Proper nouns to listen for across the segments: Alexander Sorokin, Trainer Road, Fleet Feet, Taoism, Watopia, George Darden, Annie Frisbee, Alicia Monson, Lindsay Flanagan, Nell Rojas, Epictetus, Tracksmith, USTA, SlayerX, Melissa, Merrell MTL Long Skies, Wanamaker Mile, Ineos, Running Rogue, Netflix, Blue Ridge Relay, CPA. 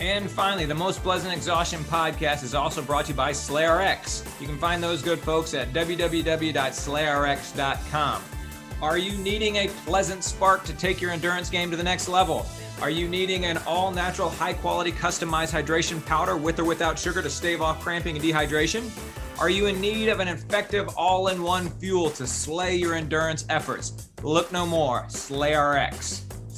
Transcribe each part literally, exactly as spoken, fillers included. And finally, the Most Pleasant Exhaustion podcast is also brought to you by SlayerX. You can find those good folks at w w w dot slayer x dot com. Are you needing a pleasant spark to take your endurance game to the next level? Are you needing an all-natural, high-quality, customized hydration powder with or without sugar to stave off cramping and dehydration? Are you in need of an effective all-in-one fuel to slay your endurance efforts? Look no more, SlayerX.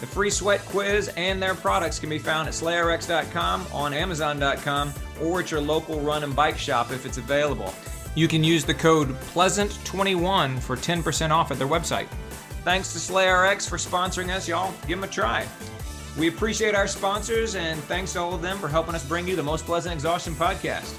The free sweat quiz and their products can be found at slayer x dot com, on amazon dot com, or at your local run and bike shop if it's available. You can use the code pleasant twenty-one for ten percent off at their website. Thanks to SlayerX for sponsoring us, y'all. Give them a try. We appreciate our sponsors, and thanks to all of them for helping us bring you the Most Pleasant Exhaustion podcast.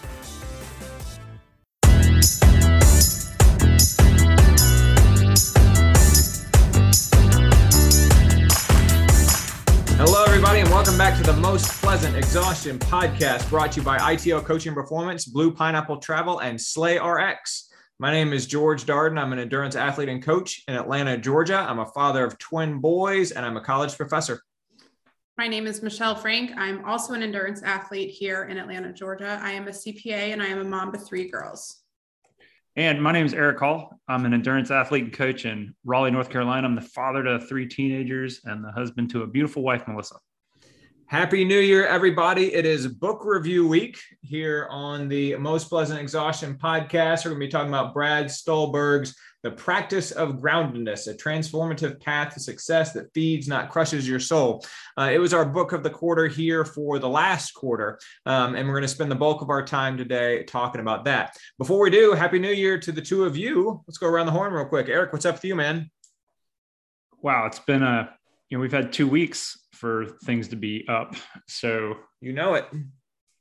And welcome back to the Most Pleasant Exhaustion podcast, brought to you by I T L Coaching Performance, Blue Pineapple Travel, and SlayerX. My name is George Darden. I'm an endurance athlete and coach in Atlanta, Georgia. I'm a father of twin boys, and I'm a college professor. My name is Michelle Frank. I'm also an endurance athlete here in Atlanta, Georgia. I am a C P A, and I am a mom to three girls. And my name is Eric Hall. I'm an endurance athlete and coach in Raleigh, North Carolina. I'm the father to three teenagers and the husband to a beautiful wife, Melissa. Happy New Year, everybody. It is book review week here on the Most Pleasant Exhaustion podcast. We're going to be talking about Brad Stolberg's The Practice of Groundedness, a transformative path to success that feeds, not crushes your soul. Uh, it was our book of the quarter here for the last quarter, um, and we're going to spend the bulk of our time today talking about that. Before we do, Happy New Year to the two of you. Let's go around the horn real quick. Eric, what's up with you, man? Wow, it's been a, you know, we've had two weeks for things to be up. So, you know it.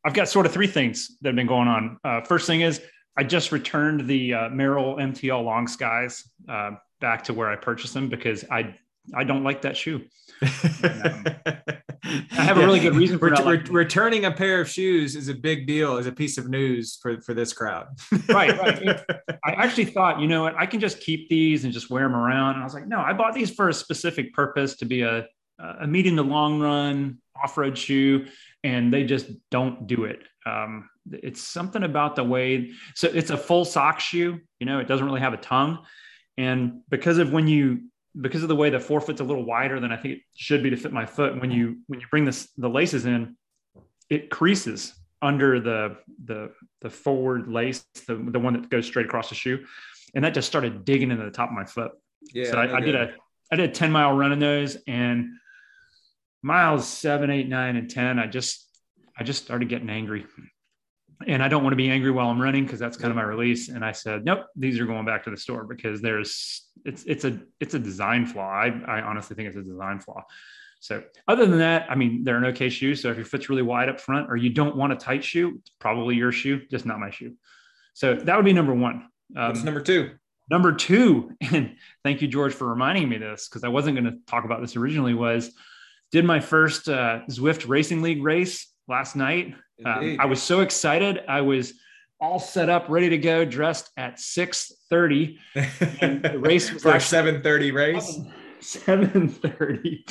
I've got sort of three things that have been going on. Uh, first thing is I just returned the uh, Merrell M T L Long Skies uh, back to where I purchased them because I, I don't like that shoe. And, um, I have yeah. a really good reason for Ret- not liking it. Returning a pair of shoes is a big deal, is a piece of news for, for this crowd. Right, right. I actually thought, you know what, I can just keep these and just wear them around. And I was like, no, I bought these for a specific purpose to be a, a medium to long run off-road shoe. and they just don't do it. Um, it's something about the way, so it's a full sock shoe, you know, it doesn't really have a tongue. And because of when you, because of the way the forefoot's a little wider than I think it should be to fit my foot. When you, when you bring this, the laces in, it creases under the, the, the forward lace, the, the one that goes straight across the shoe. And that just started digging into the top of my foot. Yeah. So I, okay. I did a, I did a ten mile run in those, and miles seven, eight, nine, and ten, I just, I just started getting angry, and I don't want to be angry while I'm running, 'cause that's kind of my release. And I said, nope, these are going back to the store, because there's, it's, it's a, it's a design flaw. I, I honestly think it's a design flaw. So other than that, I mean, they're an okay shoe. So if your foot's really wide up front, or you don't want a tight shoe, it's probably your shoe, just not my shoe. So that would be number one. Um, What's number two? Number two, and thank you, George, for reminding me this, because I wasn't going to talk about this originally, was did my first uh, Zwift Racing League race last night. Um, I was so excited. I was all set up, ready to go, dressed at six thirty. And the race was for a seven thirty race. seven thirty.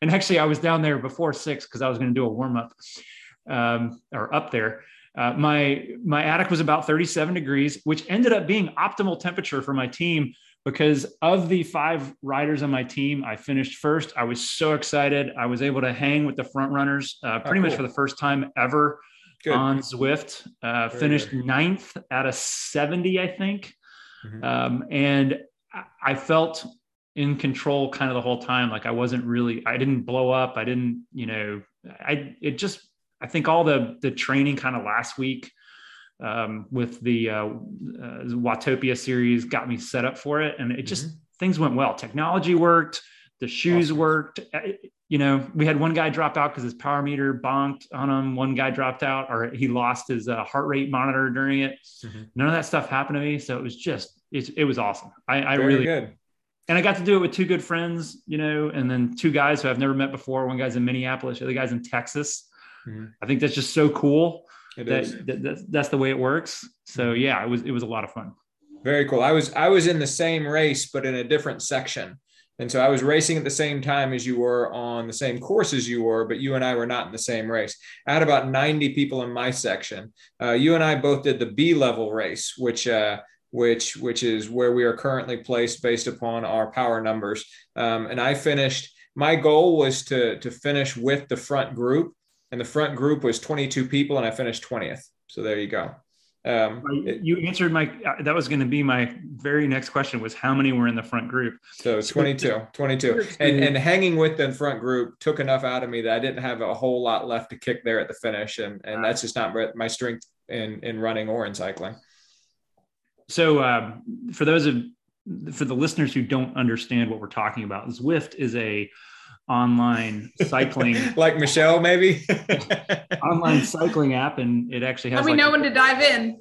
And actually, I was down there before six because I was going to do a warm-up um, or up there. Uh, my, my attic was about thirty-seven degrees, which ended up being optimal temperature for my team, because of the five riders on my team, I finished first. I was so excited. I was able to hang with the front runners, uh, pretty oh, cool. much for the first time ever Good. on Zwift, uh, finished good. ninth out of seventy, I think. Mm-hmm. Um, and I felt in control kind of the whole time. Like I wasn't really, I didn't blow up. I didn't, you know, I, it just, I think all the the training kind of last week um, with the uh, uh, Watopia series got me set up for it. And it just, mm-hmm. things went well. Technology worked, the shoes awesome. worked. You know, we had one guy drop out because his power meter bonked on him. One guy dropped out, or he lost his uh, heart rate monitor during it. Mm-hmm. None of that stuff happened to me. So it was just, it, it was awesome. I, I really good. And I got to do it with two good friends, you know, and then two guys who I've never met before. One guy's in Minneapolis, the other guy's in Texas. I think that's just so cool. It that, is. that that's, that's the way it works. So yeah, it was, it was a lot of fun. Very cool. I was, I was in the same race, but in a different section. And so I was racing at the same time as you were, on the same course as you were, but you and I were not in the same race. I had about ninety people in my section. Uh, you and I both did the B level race, which, uh, which, which is where we are currently placed based upon our power numbers. Um, and I finished, my goal was to, to finish with the front group. And the front group was twenty-two people, and I finished twentieth. So there you go. Um, you answered my, that was going to be my very next question, was how many were in the front group? So twenty-two, twenty-two. And, and hanging with the front group took enough out of me that I didn't have a whole lot left to kick there at the finish. And, and that's just not my strength in, in running or in cycling. So um, for those of, for the listeners who don't understand what we're talking about, Zwift is a online cycling like Michelle maybe online cycling app, and it actually has, let me like know a, when to dive in.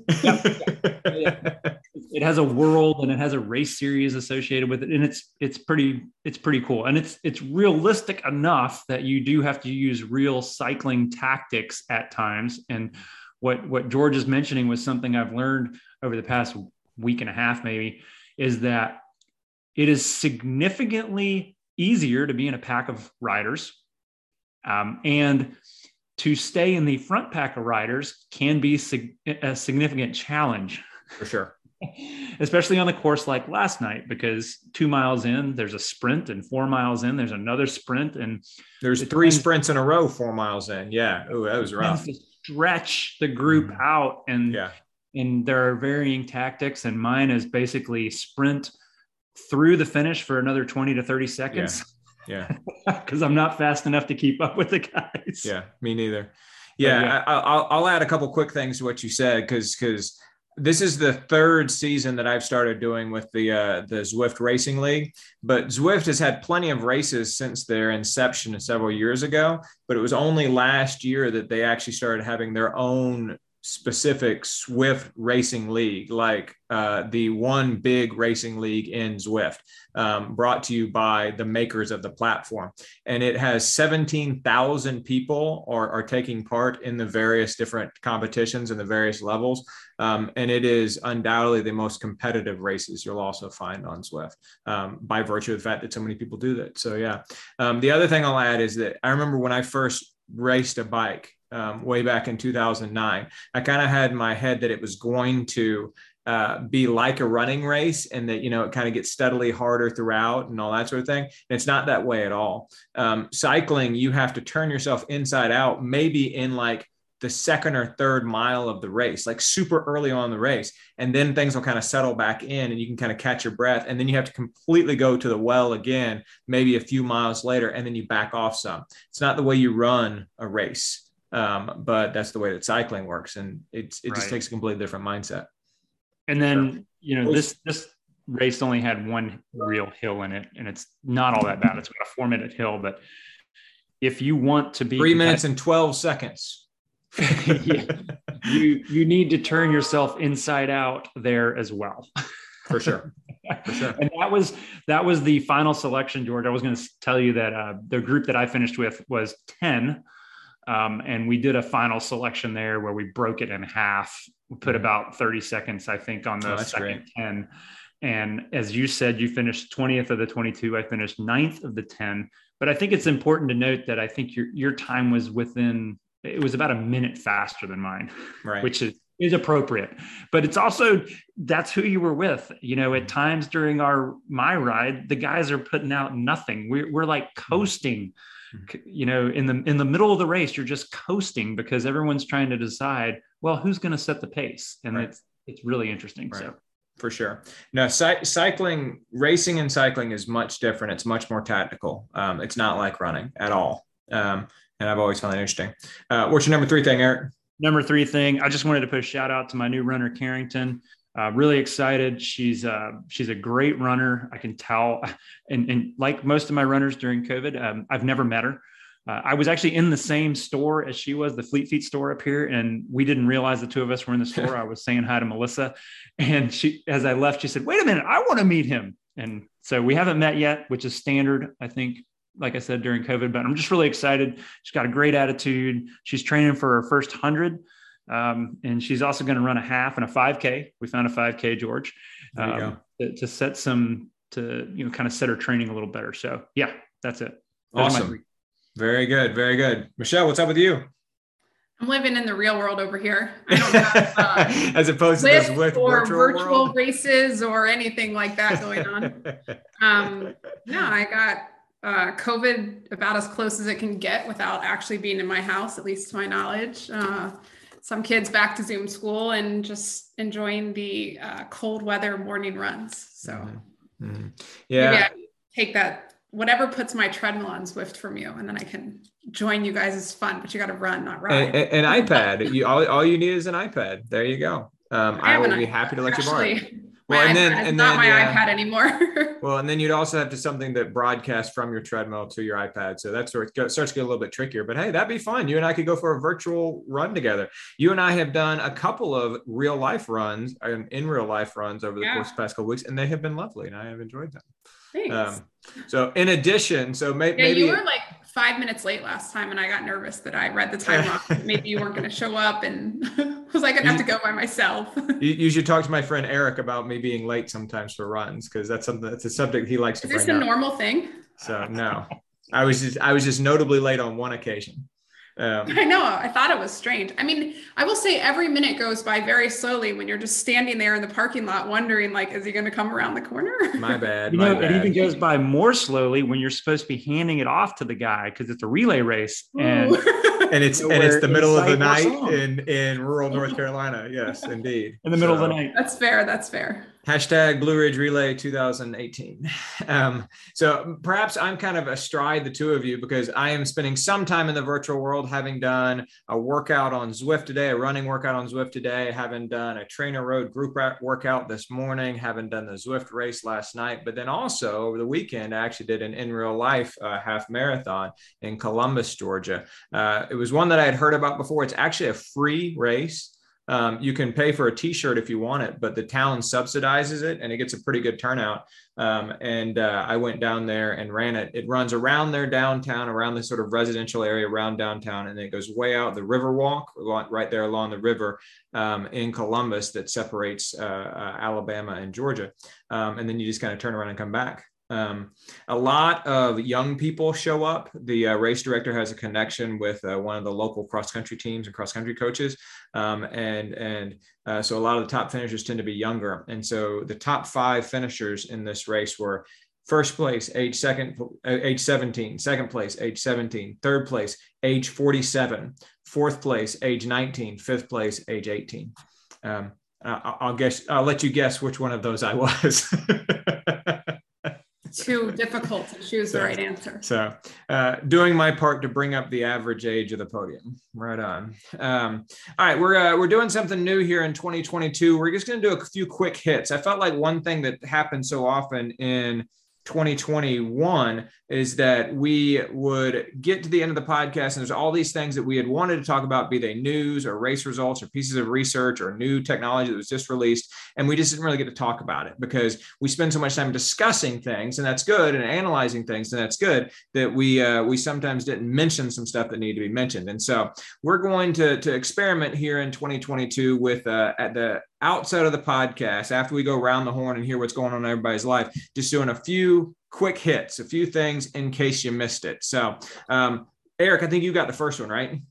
It has a world, and it has a race series associated with it, and it's it's pretty it's pretty cool, and it's it's realistic enough that you do have to use real cycling tactics at times. And what what George is mentioning was something I've learned over the past week and a half maybe, is that it is significantly easier to be in a pack of riders, um, and to stay in the front pack of riders can be sig- a significant challenge for sure, especially on the course like last night, because two miles in there's a sprint, and four miles in there's another sprint, and there's three depends- sprints in a row four miles in. Yeah, oh, that was rough. Stretch the group mm-hmm. out, and yeah, and there are varying tactics, and mine is basically sprint through the finish for another twenty to thirty seconds. Yeah. Because yeah. I'm not fast enough to keep up with the guys. Yeah, me neither. Yeah, yeah. I, I'll, I'll add a couple quick things to what you said, because because this is the third season that I've started doing with the uh, the Zwift Racing League. But Zwift has had plenty of races since their inception several years ago, but it was only last year that they actually started having their own specific Zwift Racing League, like uh, the one big racing league in Zwift, um, brought to you by the makers of the platform. And it has seventeen thousand people are, are taking part in the various different competitions and the various levels. Um, and it is undoubtedly the most competitive races you'll also find on Zwift, um, by virtue of the fact that so many people do that. So yeah. Um, the other thing I'll add is that I remember when I first raced a bike um, way back in two thousand nine. I kind of had in my head that it was going to uh, be like a running race and that, you know, it kind of gets steadily harder throughout and all that sort of thing. And it's not that way at all. Um, cycling, you have to turn yourself inside out, maybe in like the second or third mile of the race, like super early on in the race. And then things will kind of settle back in and you can kind of catch your breath. And then you have to completely go to the well again, maybe a few miles later, and then you back off some. It's not the way you run a race, um, but that's the way that cycling works. And it's, it right. just takes a completely different mindset. And then, so, you know, this, this race only had one real hill in it, and it's not all that bad. It's about a four minute hill, but if you want to be three minutes and twelve seconds, yeah. you you need to turn yourself inside out there as well. For sure. For sure. And that was that was the final selection, George. I was going to tell you that uh, the group that I finished with was ten, um, and we did a final selection there where we broke it in half. We put about thirty seconds, I think, on the oh, second great. ten. And as you said, you finished twentieth of the twenty-two. I finished ninth of the ten. But I think it's important to note that I think your your time was within. It was about a minute faster than mine, right. which is, is appropriate, but it's also, that's who you were with. You know, at times during our, my ride, the guys are putting out nothing. We're, we're like coasting, mm-hmm. you know, in the, in the middle of the race, you're just coasting because everyone's trying to decide, well, who's going to set the pace. And right. it's, it's really interesting. Right. So. For sure. No, cy- cycling, racing and cycling is much different. It's much more tactical. Um, it's not like running at all. Um, And I've always found that interesting. Uh, what's your number three thing, Eric? Number three thing. I just wanted to put a shout out to my new runner, Carrington. Uh, really excited. She's uh, she's a great runner. I can tell. And, and like most of my runners during COVID, um, I've never met her. Uh, I was actually in the same store as she was, the Fleet Feet store up here. And we didn't realize the two of us were in the store. I was saying hi to Melissa. And she, as I left, she said, wait a minute, I want to meet him. And so we haven't met yet, which is standard, I think. Like I said, during COVID, but I'm just really excited. She's got a great attitude. She's training for her first hundred. Um, and she's also going to run a half and a five K. We found a five K, George, um, to, to set some, to, you know, kind of set her training a little better. So yeah, that's it. Those awesome. Very good. Very good. Michelle, what's up with you? I'm living in the real world over here. I don't have uh, as opposed to this with or virtual, virtual races or anything like that going on. Um, no, I got, Uh, COVID about as close as it can get without actually being in my house, at least to my knowledge. Uh, some kids back to Zoom school and just enjoying the uh, cold weather morning runs. So mm-hmm. yeah, maybe I take that, whatever puts my treadmill on Zwift from you, and then I can join you guys. It's fun, but you got to run, not ride. An, an, an iPad. You, all, all you need is an iPad. There you go. Um, I, I will be happy to let actually, you borrow. Well, my and then, and then not my yeah. iPad anymore. Well, and then you'd also have to something that broadcasts from your treadmill to your iPad. So that's where it starts to get a little bit trickier, but hey, that'd be fun. You and I could go for a virtual run together. You and I have done a couple of real life runs and in real life runs over the yeah. course of the past couple of weeks, and they have been lovely and I have enjoyed them. Thanks. Um, so in addition, so may- yeah, maybe you were like five minutes late last time. And I got nervous that I read the time wrong. Maybe you weren't going to show up, and I was like, I'd have to go by myself. you, you should talk to my friend, Eric, about me being late sometimes for runs. Cause that's something that's a subject he likes Is to bring up. Is this a normal thing? So no, I was just, I was just notably late on one occasion. Um, I know. I thought it was strange. I mean, I will say every minute goes by very slowly when you're just standing there in the parking lot wondering, like, is he going to come around the corner? My bad. You my know, bad. It even goes by more slowly when you're supposed to be handing it off to the guy because it's a relay race. And, and it's and it's the middle of the night in, in rural North Carolina. Yes, indeed. In the middle so, of the night. That's fair. That's fair. Hashtag Blue Ridge Relay two thousand eighteen. Um, so perhaps I'm kind of astride the two of you because I am spending some time in the virtual world, having done a workout on Zwift today, a running workout on Zwift today, having done a Trainer Road group workout this morning, having done the Zwift race last night. But then also over the weekend, I actually did an in real life uh, half marathon in Columbus, Georgia. Uh, it was one that I had heard about before. It's actually a free race. Um, you can pay for a t-shirt if you want it, but the town subsidizes it and it gets a pretty good turnout. Um, and uh, I went down there and ran it. It runs around their downtown, around this sort of residential area around downtown. And then it goes way out the river walk right there along the river um, in Columbus that separates uh, uh, Alabama and Georgia. Um, and then you just kind of turn around and come back. Um, a lot of young people show up. The uh, race director has a connection with uh, one of the local cross-country teams and cross-country coaches. Um, and and uh, so a lot of the top finishers tend to be younger. And so the top five finishers in this race were first place, age second, age seventeen, second place, age seventeen, third place, age forty-seven, fourth place, age nineteen, fifth place, age eighteen. Um, I'll guess, I'll let you guess which one of those I was. Too difficult to choose so, the right answer. So uh, doing my part to bring up the average age of the podium. Right on. Um, all right, we're, uh, we're doing something new here in twenty twenty-two. We're just going to do a few quick hits. I felt like one thing that happened so often in twenty twenty-one is that we would get to the end of the podcast and there's all these things that we had wanted to talk about, be they news or race results or pieces of research or new technology that was just released. And we just didn't really get to talk about it because we spend so much time discussing things, and that's good, and analyzing things, and that's good, that we uh, we sometimes didn't mention some stuff that needed to be mentioned. And so we're going to, to experiment here in twenty twenty-two with uh, at the outside of the podcast, after we go around the horn and hear what's going on in everybody's life, just doing a few quick hits, a few things in case you missed it. So, um, Eric, I think you got the first one, right?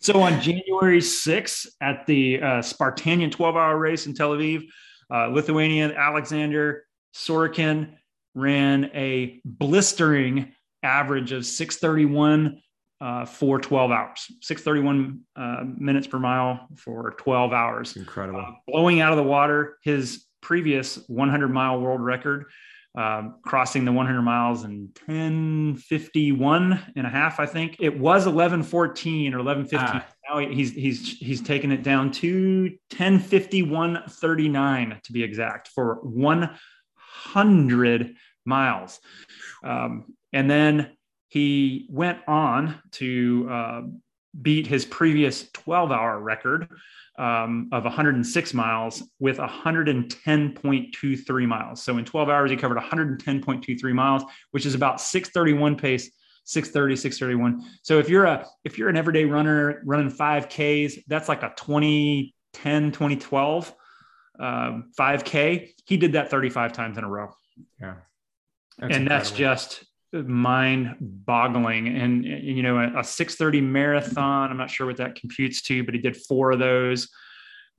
So on January sixth at the uh, Spartanian twelve-hour race in Tel Aviv, uh, Lithuanian Alexander Sorokin ran a blistering average of six thirty-one Uh, for twelve hours, six thirty-one uh, minutes per mile for twelve hours. Incredible. Uh, blowing out of the water his previous hundred mile world record, uh, crossing the hundred miles in ten fifty-one and a half, I think. It was eleven fourteen or eleven fifteen. Ah. Now he's he's he's taken it down to ten fifty-one thirty-nine to be exact for hundred miles. Um, and then he went on to uh, beat his previous twelve-hour record um, of one hundred six miles with one hundred ten point two three miles. So in twelve hours, he covered one hundred ten point two three miles, which is about six thirty-one pace, six thirty, six thirty-one. So if you're a if you're an everyday runner running five Ks, that's like a twenty ten, twenty twelve um, five K. He did that thirty-five times in a row. Yeah, that's and incredible. That's just mind boggling. And, you know, a, a six thirty marathon, I'm not sure what that computes to, but he did four of those.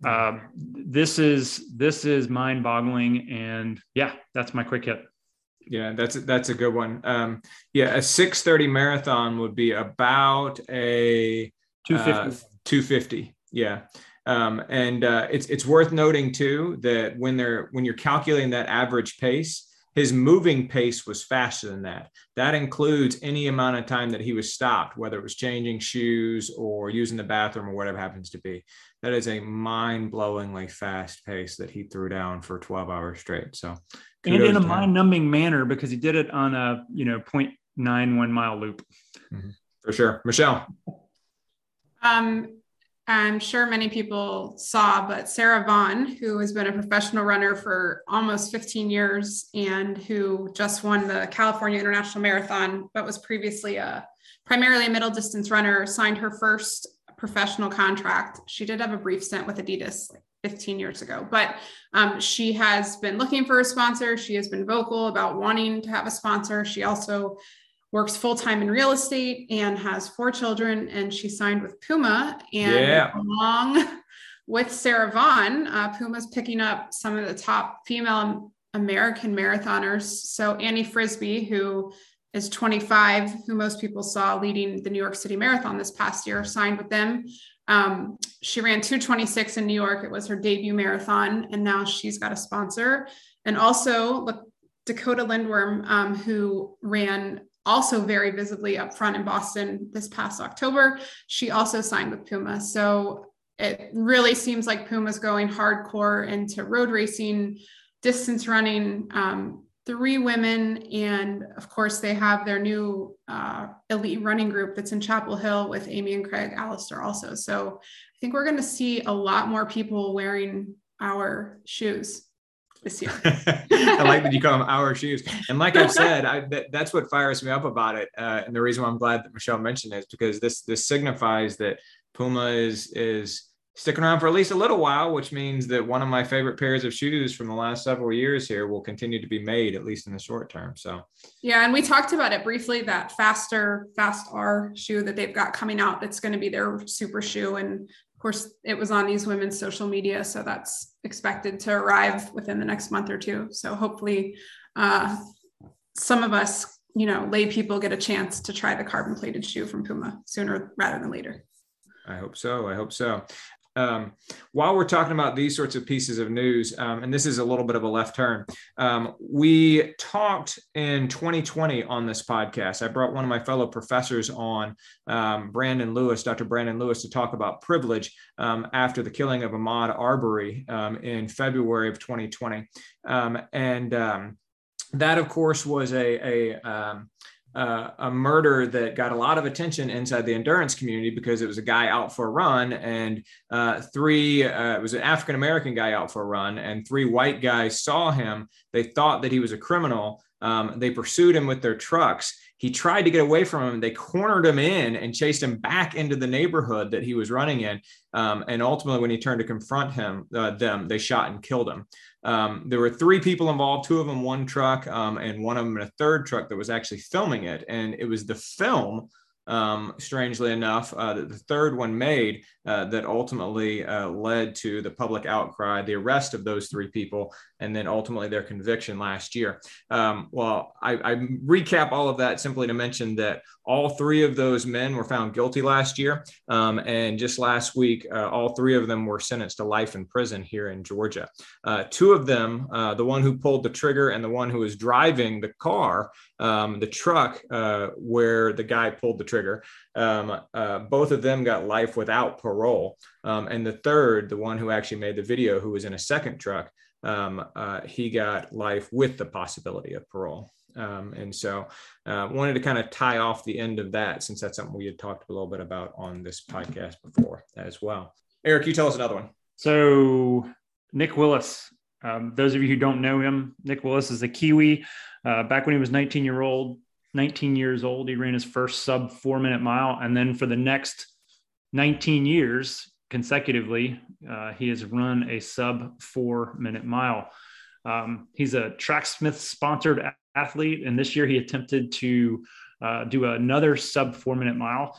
Uh, this is, this is mind boggling. And yeah, that's my quick hit. Yeah, that's, that's a good one. Um, yeah. A six thirty marathon would be about a two fifty. Uh, two fifty. Yeah. Um, and uh, it's, it's worth noting too, that when they're, when you're calculating that average pace, his moving pace was faster than that. That includes any amount of time that he was stopped, whether it was changing shoes or using the bathroom or whatever happens to be. That is a mind-blowingly fast pace that he threw down for twelve hours straight. So, and in a mind-numbing manner, because he did it on a, you know, point nine one mile loop. Mm-hmm. For sure. Michelle. Um, I'm sure many people saw, but Sarah Vaughn, who has been a professional runner for almost fifteen years and who just won the California International Marathon, but was previously a primarily a middle distance runner, signed her first professional contract. She did have a brief stint with Adidas like fifteen years ago, but um, she has been looking for a sponsor. She has been vocal about wanting to have a sponsor. She also works full-time in real estate and has four children, and she signed with Puma. And yeah, along with Sarah Vaughn, uh, Puma's picking up some of the top female American marathoners. So Annie Frisbee, who is twenty-five, who most people saw leading the New York City Marathon this past year, signed with them. Um, she ran two twenty-six in New York. It was her debut marathon, and now she's got a sponsor. And also Dakota Lindworm, um, who ran also very visibly up front in Boston this past October. She also signed with Puma. So it really seems like Puma's going hardcore into road racing, distance running, um, three women. And of course they have their new uh, elite running group that's in Chapel Hill with Amy and Craig Allister also. So I think we're going to see a lot more people wearing our shoes this year. I like that you call them our shoes. And like I've said, I, that, that's what fires me up about it. Uh, and the reason why I'm glad that Michelle mentioned it is because this, this signifies that Puma is, is sticking around for at least a little while, which means that one of my favorite pairs of shoes from the last several years here will continue to be made, at least in the short term. So, yeah. And we talked about it briefly, that faster, fast R shoe that they've got coming out. That's going to be their super shoe. And of course it was on these women's social media. So that's expected to arrive within the next month or two. So hopefully uh, some of us, you know, lay people get a chance to try the carbon plated shoe from Puma sooner rather than later. I hope so. I hope so. Um, while we're talking about these sorts of pieces of news, um, and this is a little bit of a left turn, um, we talked in twenty twenty on this podcast. I brought one of my fellow professors on, um, Brandon Lewis, Doctor Brandon Lewis, to talk about privilege um, after the killing of Ahmaud Arbery um, in February of twenty twenty. Um, and um, that, of course, was a... a um, Uh, a murder that got a lot of attention inside the endurance community because it was a guy out for a run and uh, three, uh, it was an African-American guy out for a run and three white guys saw him. They thought that he was a criminal. Um, they pursued him with their trucks. He tried to get away from him. They cornered him in and chased him back into the neighborhood that he was running in. Um, and ultimately, when he turned to confront him, uh, them, they shot and killed him. Um, there were three people involved, two of them, one truck, um, and one of them in a third truck that was actually filming it. And it was the film, um, strangely enough, uh, that the third one made uh, that ultimately uh, led to the public outcry, the arrest of those three people, and then ultimately their conviction last year. Um, well, I, I recap all of that simply to mention that all three of those men were found guilty last year. Um, and just last week, uh, all three of them were sentenced to life in prison here in Georgia. Uh, two of them, uh, the one who pulled the trigger and the one who was driving the car, um, the truck uh, where the guy pulled the trigger, um, uh, both of them got life without parole. Um, and the third, the one who actually made the video, who was in a second truck, um, uh, he got life with the possibility of parole. Um, and so I uh, wanted to kind of tie off the end of that, since that's something we had talked a little bit about on this podcast before as well. Eric, you tell us another one. So Nick Willis, um, those of you who don't know him, Nick Willis is a Kiwi. Uh, back when he was nineteen year old, nineteen years old, he ran his first sub four minute mile. And then for the next nineteen years consecutively, uh, he has run a sub four minute mile. Um, he's a Tracksmith sponsored athlete. And this year he attempted to uh, do another sub four minute mile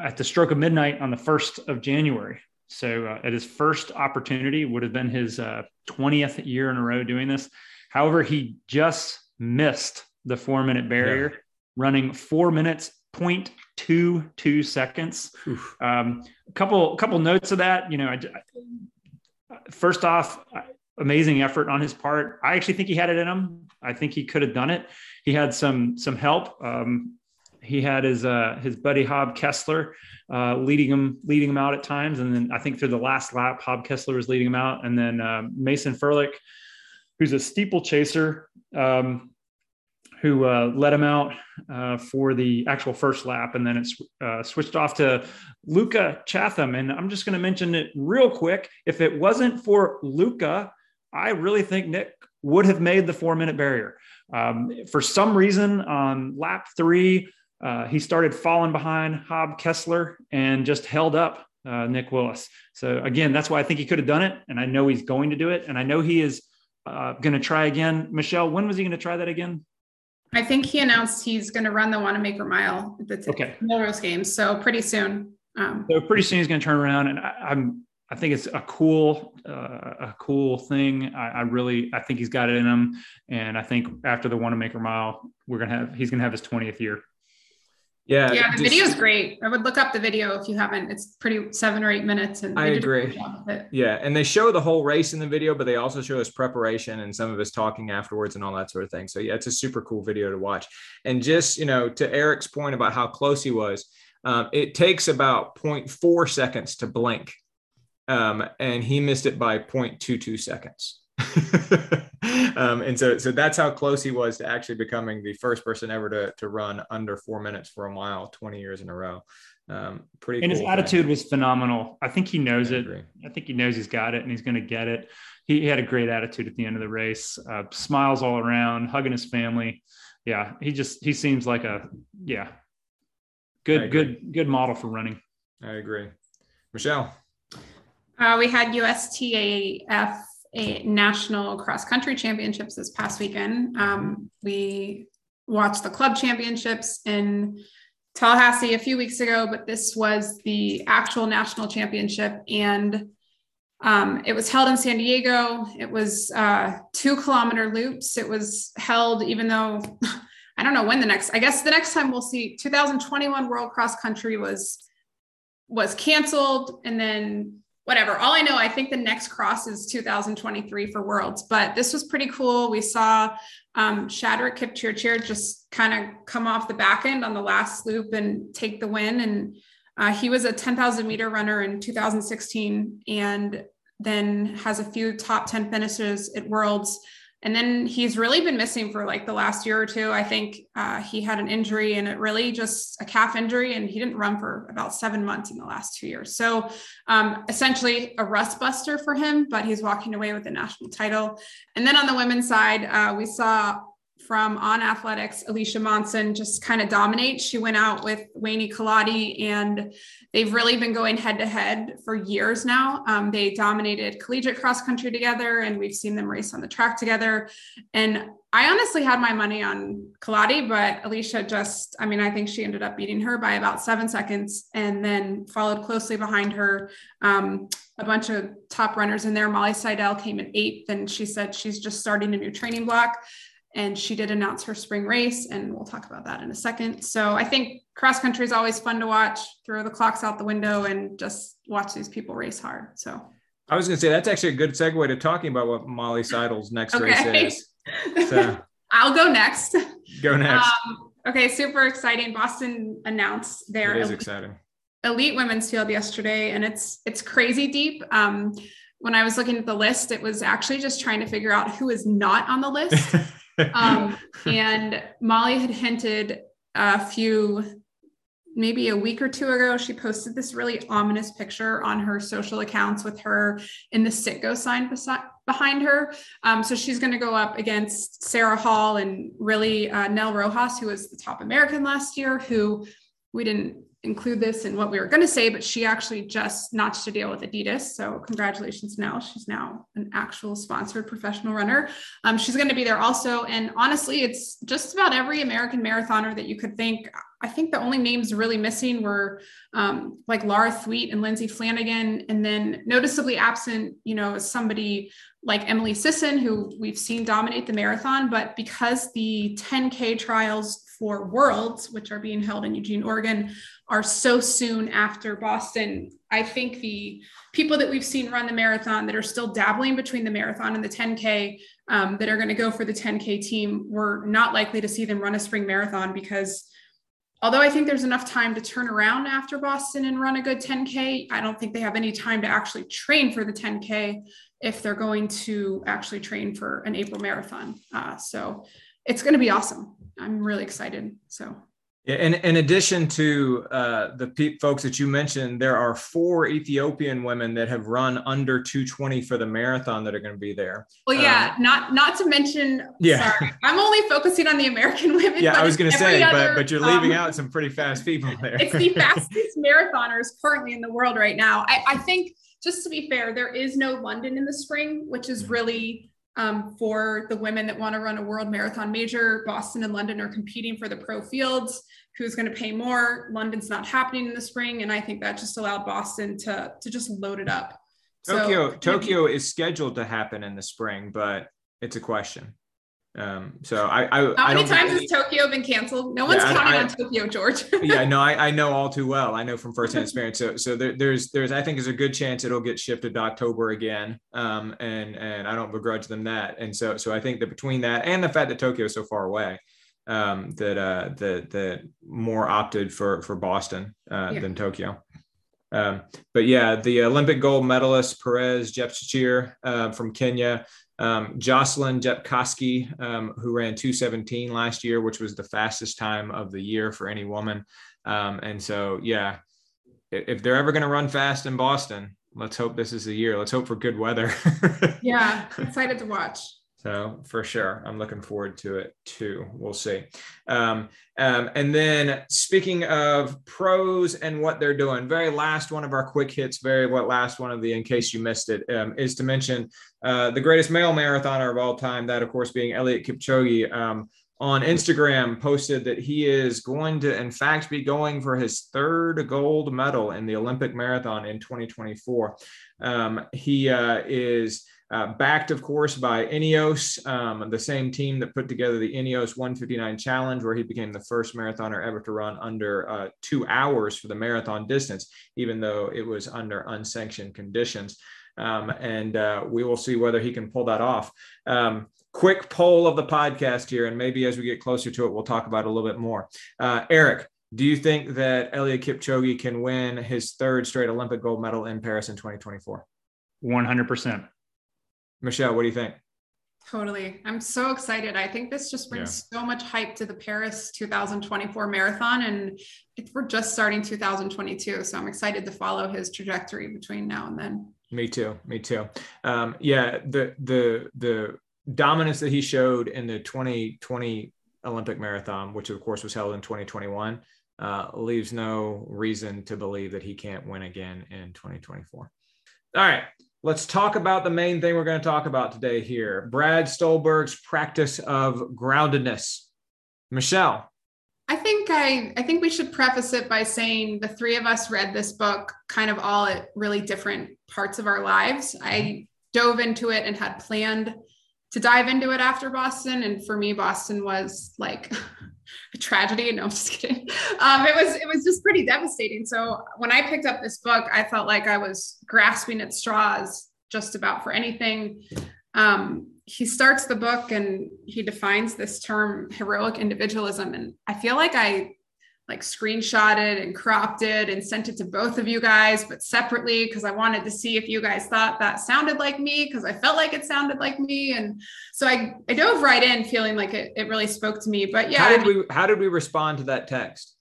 at the stroke of midnight on the first of January. So uh, at his first opportunity would have been his uh, twentieth year in a row doing this. However, he just missed the four minute barrier, yeah. running four minutes, zero point two two seconds. Um, a couple, couple notes of that, you know, I, I, first off, I, amazing effort on his part. I actually think he had it in him. I think he could have done it. He had some some help. Um, he had his uh, his buddy Hobbs Kessler uh, leading him leading him out at times, and then I think through the last lap, Hobbs Kessler was leading him out, and then uh, Mason Furlick, who's a steeplechaser, um, who uh, led him out uh, for the actual first lap, and then it's uh, switched off to Luca Chatham. And I'm just going to mention it real quick. If it wasn't for Luca, I really think Nick would have made the four-minute barrier. Um, for some reason, on lap three, uh, he started falling behind Hobbs Kessler and just held up uh, Nick Willis. So, again, that's why I think he could have done it, and I know he's going to do it, and I know he is uh, going to try again. Michelle, when was he going to try that again? I think he announced he's going to run the Wanamaker Mile at the okay. Melrose Games, so pretty soon. Um, so pretty soon he's going to turn around, and I, I'm – I think it's a cool, uh, a cool thing. I, I really, I think he's got it in him. And I think after the Wanamaker Mile, we're going to have, he's going to have his twentieth year. Yeah. Yeah. The just, video's great. I would look up the video if you haven't. It's pretty seven or eight minutes. And I agree. Yeah. And they show the whole race in the video, but they also show his preparation and some of his talking afterwards and all that sort of thing. So yeah, it's a super cool video to watch. And just, you know, to Eric's point about how close he was, um, it takes about zero point four seconds to blink. Um, and he missed it by zero point two two seconds. um, and so, so that's how close he was to actually becoming the first person ever to, to run under four minutes for a mile, twenty years in a row. Um, pretty and cool his attitude thing. Was phenomenal. I think he knows I it. Agree. I think he knows he's got it and he's going to get it. He, he had a great attitude at the end of the race, uh, smiles all around, hugging his family. Yeah. He just, he seems like a, yeah, good, good, good model for running. I agree. Michelle. Uh, we had U S T A F a national cross-country championships this past weekend. Um, we watched the club championships in Tallahassee a few weeks ago, but this was the actual national championship, and um, it was held in San Diego. It was uh, two kilometer loops. It was held, even though I don't know when the next, I guess the next time we'll see, two thousand twenty-one World Cross Country was, was canceled. And then whatever, all I know, I think the next cross is two thousand twenty-three for Worlds, but this was pretty cool. We saw um, Shadrach Kipchirchir just kind of come off the back end on the last loop and take the win. And uh, he was a ten thousand meter runner in two thousand sixteen and then has a few top ten finishes at Worlds. And then he's really been missing for like the last year or two. I think uh, he had an injury, and it really just a calf injury, and he didn't run for about seven months in the last two years. So um, essentially a rust buster for him, but he's walking away with the national title. And then on the women's side, uh, we saw from On Athletics, Alicia Monson just kind of dominate. She went out with Waini Kalati, and they've really been going head to head for years now. Um, they dominated collegiate cross country together, and we've seen them race on the track together. And I honestly had my money on Kalati, but Alicia just, I mean, I think she ended up beating her by about seven seconds and then followed closely behind her. Um, a bunch of top runners in there. Molly Seidel came in eighth, and she said she's just starting a new training block. And she did announce her spring race, and we'll talk about that in a second. So I think cross country is always fun to watch. Throw the clocks out the window and just watch these people race hard. So I was going to say, that's actually a good segue to talking about what Molly Seidel's next okay. race is. So. I'll go next. Go next. Um, okay. Super exciting. Boston announced their it is elite, exciting. elite women's field yesterday. And it's, it's crazy deep. Um, when I was looking at the list, it was actually just trying to figure out who is not on the list. um, and Molly had hinted a few, maybe a week or two ago, she posted this really ominous picture on her social accounts with her in the Citgo sign beside, behind her. Um, so she's going to go up against Sarah Hall and really uh, Nell Rojas, who was the top American last year, who we didn't include this in what we were going to say, but she actually just notched a deal with Adidas. So congratulations, Nell. She's now an actual sponsored professional runner. Um, she's going to be there also. And honestly, it's just about every American marathoner that you could think. I think the only names really missing were um, like Lara Thweit and Lindsay Flanagan. And then noticeably absent, you know, somebody like Emily Sisson, who we've seen dominate the marathon, but because the ten K trials for Worlds, which are being held in Eugene, Oregon, are so soon after Boston, I think the people that we've seen run the marathon that are still dabbling between the marathon and the ten K um, that are going to go for the ten K team, we're not likely to see them run a spring marathon, because although I think there's enough time to turn around after Boston and run a good ten K, I don't think they have any time to actually train for the ten K if they're going to actually train for an April marathon. Uh, so it's going to be awesome. I'm really excited. So, yeah, and in addition to uh, the pe- folks that you mentioned, there are four Ethiopian women that have run under two twenty for the marathon that are going to be there. Well, yeah, um, not not to mention. Yeah, sorry, I'm only focusing on the American women. Yeah, I was going to say, other, but but you're leaving um, out some pretty fast people there. It's the fastest marathoners currently in the world right now. I, I think, just to be fair, there is no London in the spring, which is really. Um, for the women that want to run a world marathon major, Boston and London are competing for the pro fields. Who's going to pay more? London's not happening in the spring. And I think that just allowed Boston to, to just load it up. Tokyo, so, Tokyo maybe, is scheduled to happen in the spring, but it's a question. Um, so I, I, how I many don't times think, has Tokyo been canceled? No one's yeah, counting I, I, on Tokyo, George. yeah, no, I, I know all too well. I know from firsthand experience. So, so there, there's, there's, I think there's a good chance it'll get shifted to October again. Um, and, and I don't begrudge them that. And so, so I think that between that and the fact that Tokyo is so far away, um, that, uh, that, that more opted for, for Boston, uh, yeah. than Tokyo. Um, but yeah, the Olympic gold medalist Perez Jepchirchir, uh, from Kenya, Um, Jocelyn Jepkoski, um, who ran two seventeen last year, which was the fastest time of the year for any woman. Um, and so, yeah, if they're ever going to run fast in Boston, let's hope this is the year. Let's hope for good weather. yeah. Excited to watch. So for sure, I'm looking forward to it too. We'll see. Um, um, and then speaking of pros and what they're doing, very last one of our quick hits, very what last one of the, in case you missed it, um, is to mention uh, the greatest male marathoner of all time, that of course being Eliud Kipchoge, um, on Instagram posted that he is going to, in fact, be going for his third gold medal in the Olympic marathon in twenty twenty-four. Um, he uh, is... Uh, backed, of course, by Ineos, um, the same team that put together the Ineos one fifty-nine Challenge, where he became the first marathoner ever to run under uh, two hours for the marathon distance, even though it was under unsanctioned conditions. Um, and uh, we will see whether he can pull that off. Um, quick poll of the podcast here, and maybe as we get closer to it, we'll talk about it a little bit more. Uh, Eric, do you think that Eliud Kipchoge can win his third straight Olympic gold medal in Paris in twenty twenty-four? one hundred percent. Michelle, what do you think? Totally. I'm so excited. I think this just brings yeah. so much hype to the Paris two thousand twenty-four marathon, and we're just starting two thousand twenty-two. So I'm excited to follow his trajectory between now and then. Me too. Me too. Um, yeah. The, the, the dominance that he showed in the twenty twenty Olympic marathon, which of course was held in twenty twenty-one, uh, leaves no reason to believe that he can't win again in twenty twenty-four. All right. Let's talk about the main thing we're going to talk about today here. Brad Stolberg's practice of groundedness. Michelle. I think I, I think we should preface it by saying the three of us read this book kind of all at really different parts of our lives. I dove into it and had planned to dive into it after Boston. And for me, Boston was like a tragedy. No, I'm just kidding. Um, it was, it was just pretty devastating. So when I picked up this book, I felt like I was grasping at straws just about for anything. Um, he starts the book and he defines this term heroic individualism. And I feel like I like screenshotted and cropped it and sent it to both of you guys, but separately, because I wanted to see if you guys thought that sounded like me, because I felt like it sounded like me. And so I, I dove right in feeling like it, it really spoke to me. But yeah. How did I mean, we how did we respond to that text?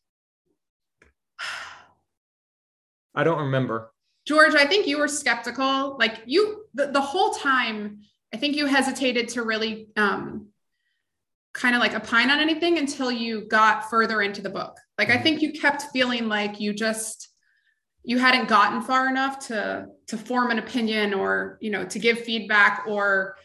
I don't remember. George, I think you were skeptical. Like you the, the whole time, I think you hesitated to really um kind of like opine on anything until you got further into the book. Like, I think you kept feeling like you just, you hadn't gotten far enough to, to form an opinion or, you know, to give feedback, or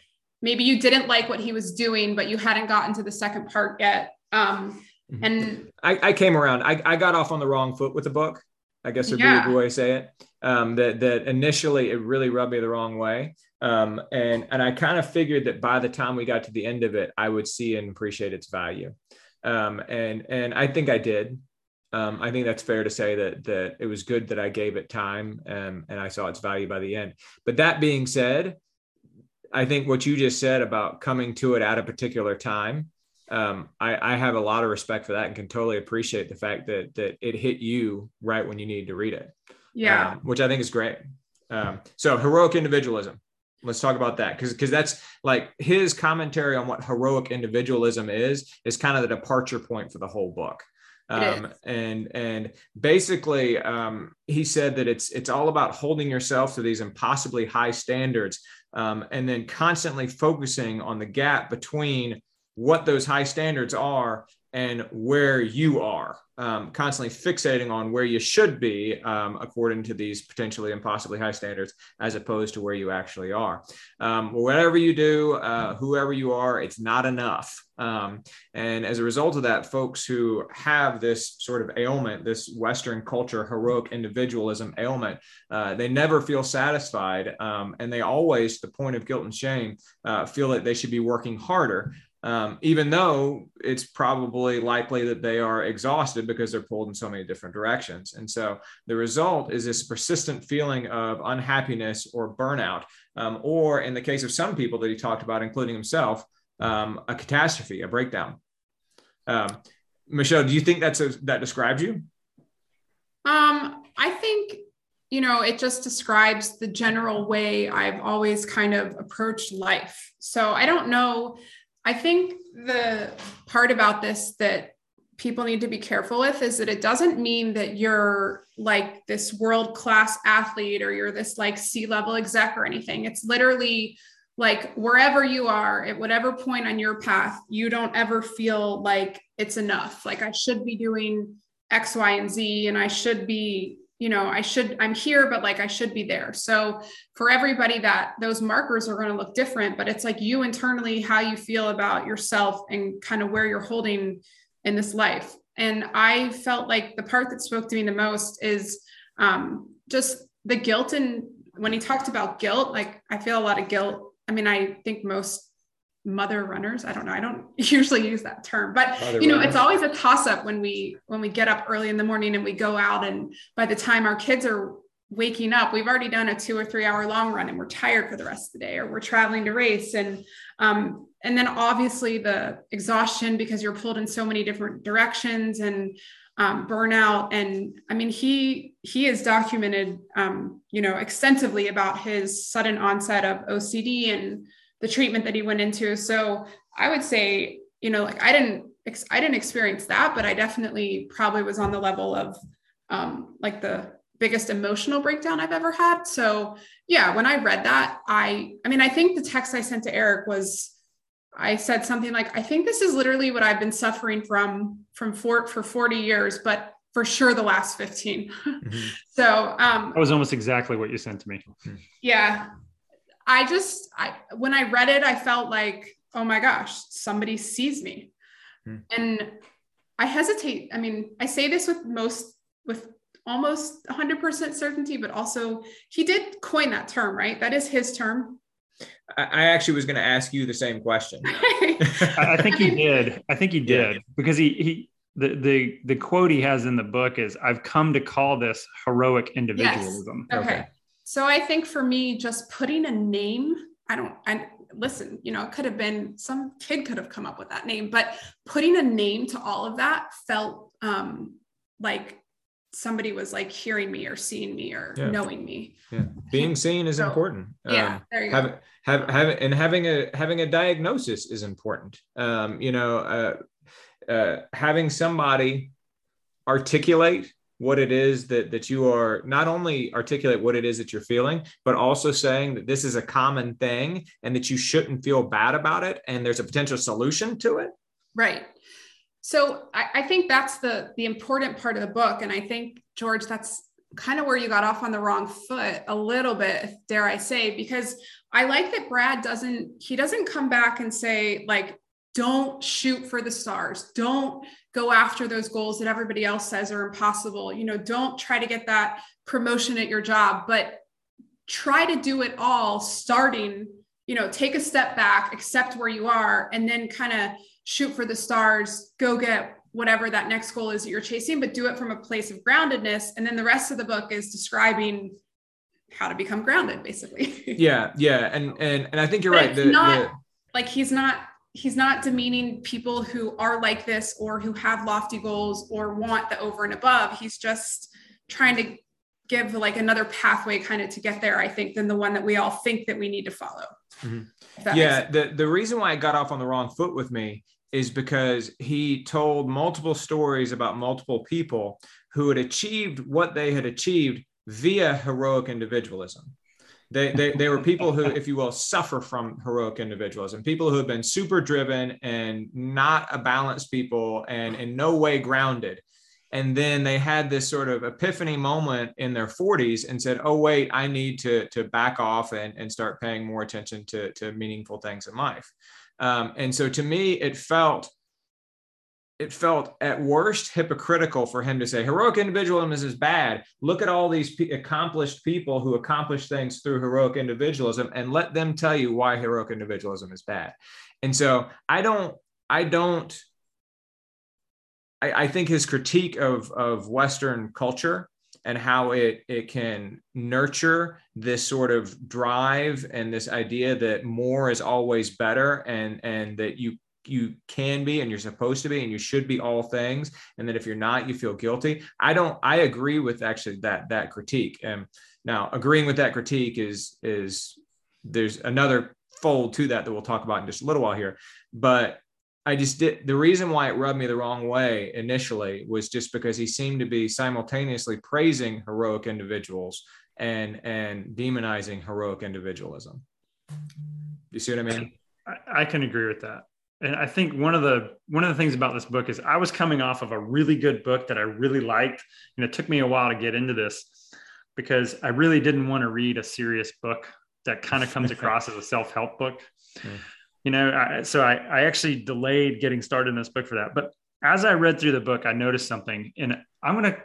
maybe you didn't like what he was doing, but you hadn't gotten to the second part yet. Um, and I, I came around, I, I got off on the wrong foot with the book, I guess would yeah. be the way to say it. Um, that, that initially it really rubbed me the wrong way. Um, and, and I kind of figured that by the time we got to the end of it, I would see and appreciate its value. Um, and, and I think I did. Um, I think that's fair to say that, that it was good that I gave it time, um, and I saw its value by the end. But that being said, I think what you just said about coming to it at a particular time, um, I, I have a lot of respect for that and can totally appreciate the fact that, that it hit you right when you need to read it. Yeah. Um, which I think is great. Um, so heroic individualism. Let's talk about that, because because that's like his commentary on what heroic individualism is, is kind of the departure point for the whole book. Um, and and basically, um, he said that it's it's all about holding yourself to these impossibly high standards, um, and then constantly focusing on the gap between what those high standards are and where you are, um, constantly fixating on where you should be, um, according to these potentially impossibly high standards, as opposed to where you actually are. Um, whatever you do, uh, whoever you are, it's not enough. Um, and as a result of that, folks who have this sort of ailment, this Western culture, heroic individualism ailment, uh, they never feel satisfied. Um, and they always, to the point of guilt and shame, uh, feel that they should be working harder. Um, even though it's probably likely that they are exhausted because they're pulled in so many different directions. And so the result is this persistent feeling of unhappiness or burnout, um, or in the case of some people that he talked about, including himself, um, a catastrophe, a breakdown. Um, Michelle, do you think that's a, that describes you? Um, I think, you know, it just describes the general way I've always kind of approached life. So I don't know. I think the part about this that people need to be careful with is that it doesn't mean that you're like this world-class athlete or you're this like C-level exec or anything. It's literally like wherever you are at whatever point on your path, you don't ever feel like it's enough. Like I should be doing X, Y, and Z, and I should be, you know, I should, I'm here, but like, I should be there. So for everybody, that those markers are going to look different, but it's like you internally, how you feel about yourself and kind of where you're holding in this life. And I felt like the part that spoke to me the most is um, just the guilt. And when he talked about guilt, like I feel a lot of guilt. I mean, I think most mother runners, I don't know, I don't usually use that term, but mother you know, runners. It's always a toss up when we, when we get up early in the morning and we go out, and by the time our kids are waking up, we've already done a two or three hour long run and we're tired for the rest of the day, or we're traveling to race. And, um, and then obviously the exhaustion, because you're pulled in so many different directions, and um, burnout. And I mean, he, he is documented, um, you know, extensively about his sudden onset of O C D and the treatment that he went into. So I would say, you know, like I didn't, ex- I didn't experience that, but I definitely probably was on the level of um, like the biggest emotional breakdown I've ever had. So yeah, when I read that, I, I mean, I think the text I sent to Eric was, I said something like, I think this is literally what I've been suffering from, from for, for forty years, but for sure the last fifteen. Mm-hmm. So um, that was almost exactly what you sent to me. Yeah. I just, I, when I read it, I felt like, oh my gosh, somebody sees me. Mm. And I hesitate. I mean, I say this with most, with almost one hundred percent certainty, but also he did coin that term, right? That is his term. I, I actually was going to ask you the same question. I, I think he did. I think he did yeah. because he, he, the, the, the quote he has in the book is, I've come to call this heroic individualism. Yes. Okay. okay. So I think for me, just putting a name, I don't, I listen, you know, it could have been some kid could have come up with that name, but putting a name to all of that felt um, like somebody was like hearing me or seeing me or yeah. knowing me. Yeah. Being seen is so important. Yeah. Um, there you have, go. Have, have, and having a, having a diagnosis is important. Um, you know, uh, uh, having somebody articulate what it is that, that you are, not only articulate what it is that you're feeling, but also saying that this is a common thing and that you shouldn't feel bad about it. And there's a potential solution to it. Right. So I, I think that's the, the important part of the book. And I think, George, that's kind of where you got off on the wrong foot a little bit, dare I say, because I like that Brad doesn't, he doesn't come back and say like, don't shoot for the stars. Don't go after those goals that everybody else says are impossible. You know, don't try to get that promotion at your job, but try to do it all starting, you know, take a step back, accept where you are, and then kind of shoot for the stars, go get whatever that next goal is that you're chasing, but do it from a place of groundedness. And then the rest of the book is describing how to become grounded, basically. Yeah. Yeah. And, and, and I think you're but right. The, not, the... Like he's not, He's not demeaning people who are like this or who have lofty goals or want the over and above. He's just trying to give like another pathway kind of to get there, I think, than the one that we all think that we need to follow. Mm-hmm. Yeah. The, the reason why I got off on the wrong foot with me is because he told multiple stories about multiple people who had achieved what they had achieved via heroic individualism. They, they they were people who, if you will, suffer from heroic individualism, people who have been super driven and not a balanced people and in no way grounded. And then they had this sort of epiphany moment in their forties and said, oh, wait, I need to, to back off and, and start paying more attention to, to meaningful things in life. Um, and so to me, it felt It felt at worst hypocritical for him to say heroic individualism is bad. Look at all these p- accomplished people who accomplish things through heroic individualism and let them tell you why heroic individualism is bad. And so I don't, I don't, I, I think his critique of, of Western culture and how it, it can nurture this sort of drive and this idea that more is always better and, and that you you can be, and you're supposed to be, and you should be all things. And that if you're not, you feel guilty. I don't, I agree with actually that, that critique. And now agreeing with that critique is, is there's another fold to that, that we'll talk about in just a little while here, but I just did. The reason why it rubbed me the wrong way initially was just because he seemed to be simultaneously praising heroic individuals and, and demonizing heroic individualism. You see what I mean? I, I can agree with that. And I think one of the, one of the things about this book is I was coming off of a really good book that I really liked. And it took me a while to get into this because I really didn't want to read a serious book that kind of comes across as a self-help book, mm. you know? I, so I, I actually delayed getting started in this book for that. But as I read through the book, I noticed something, and I'm going to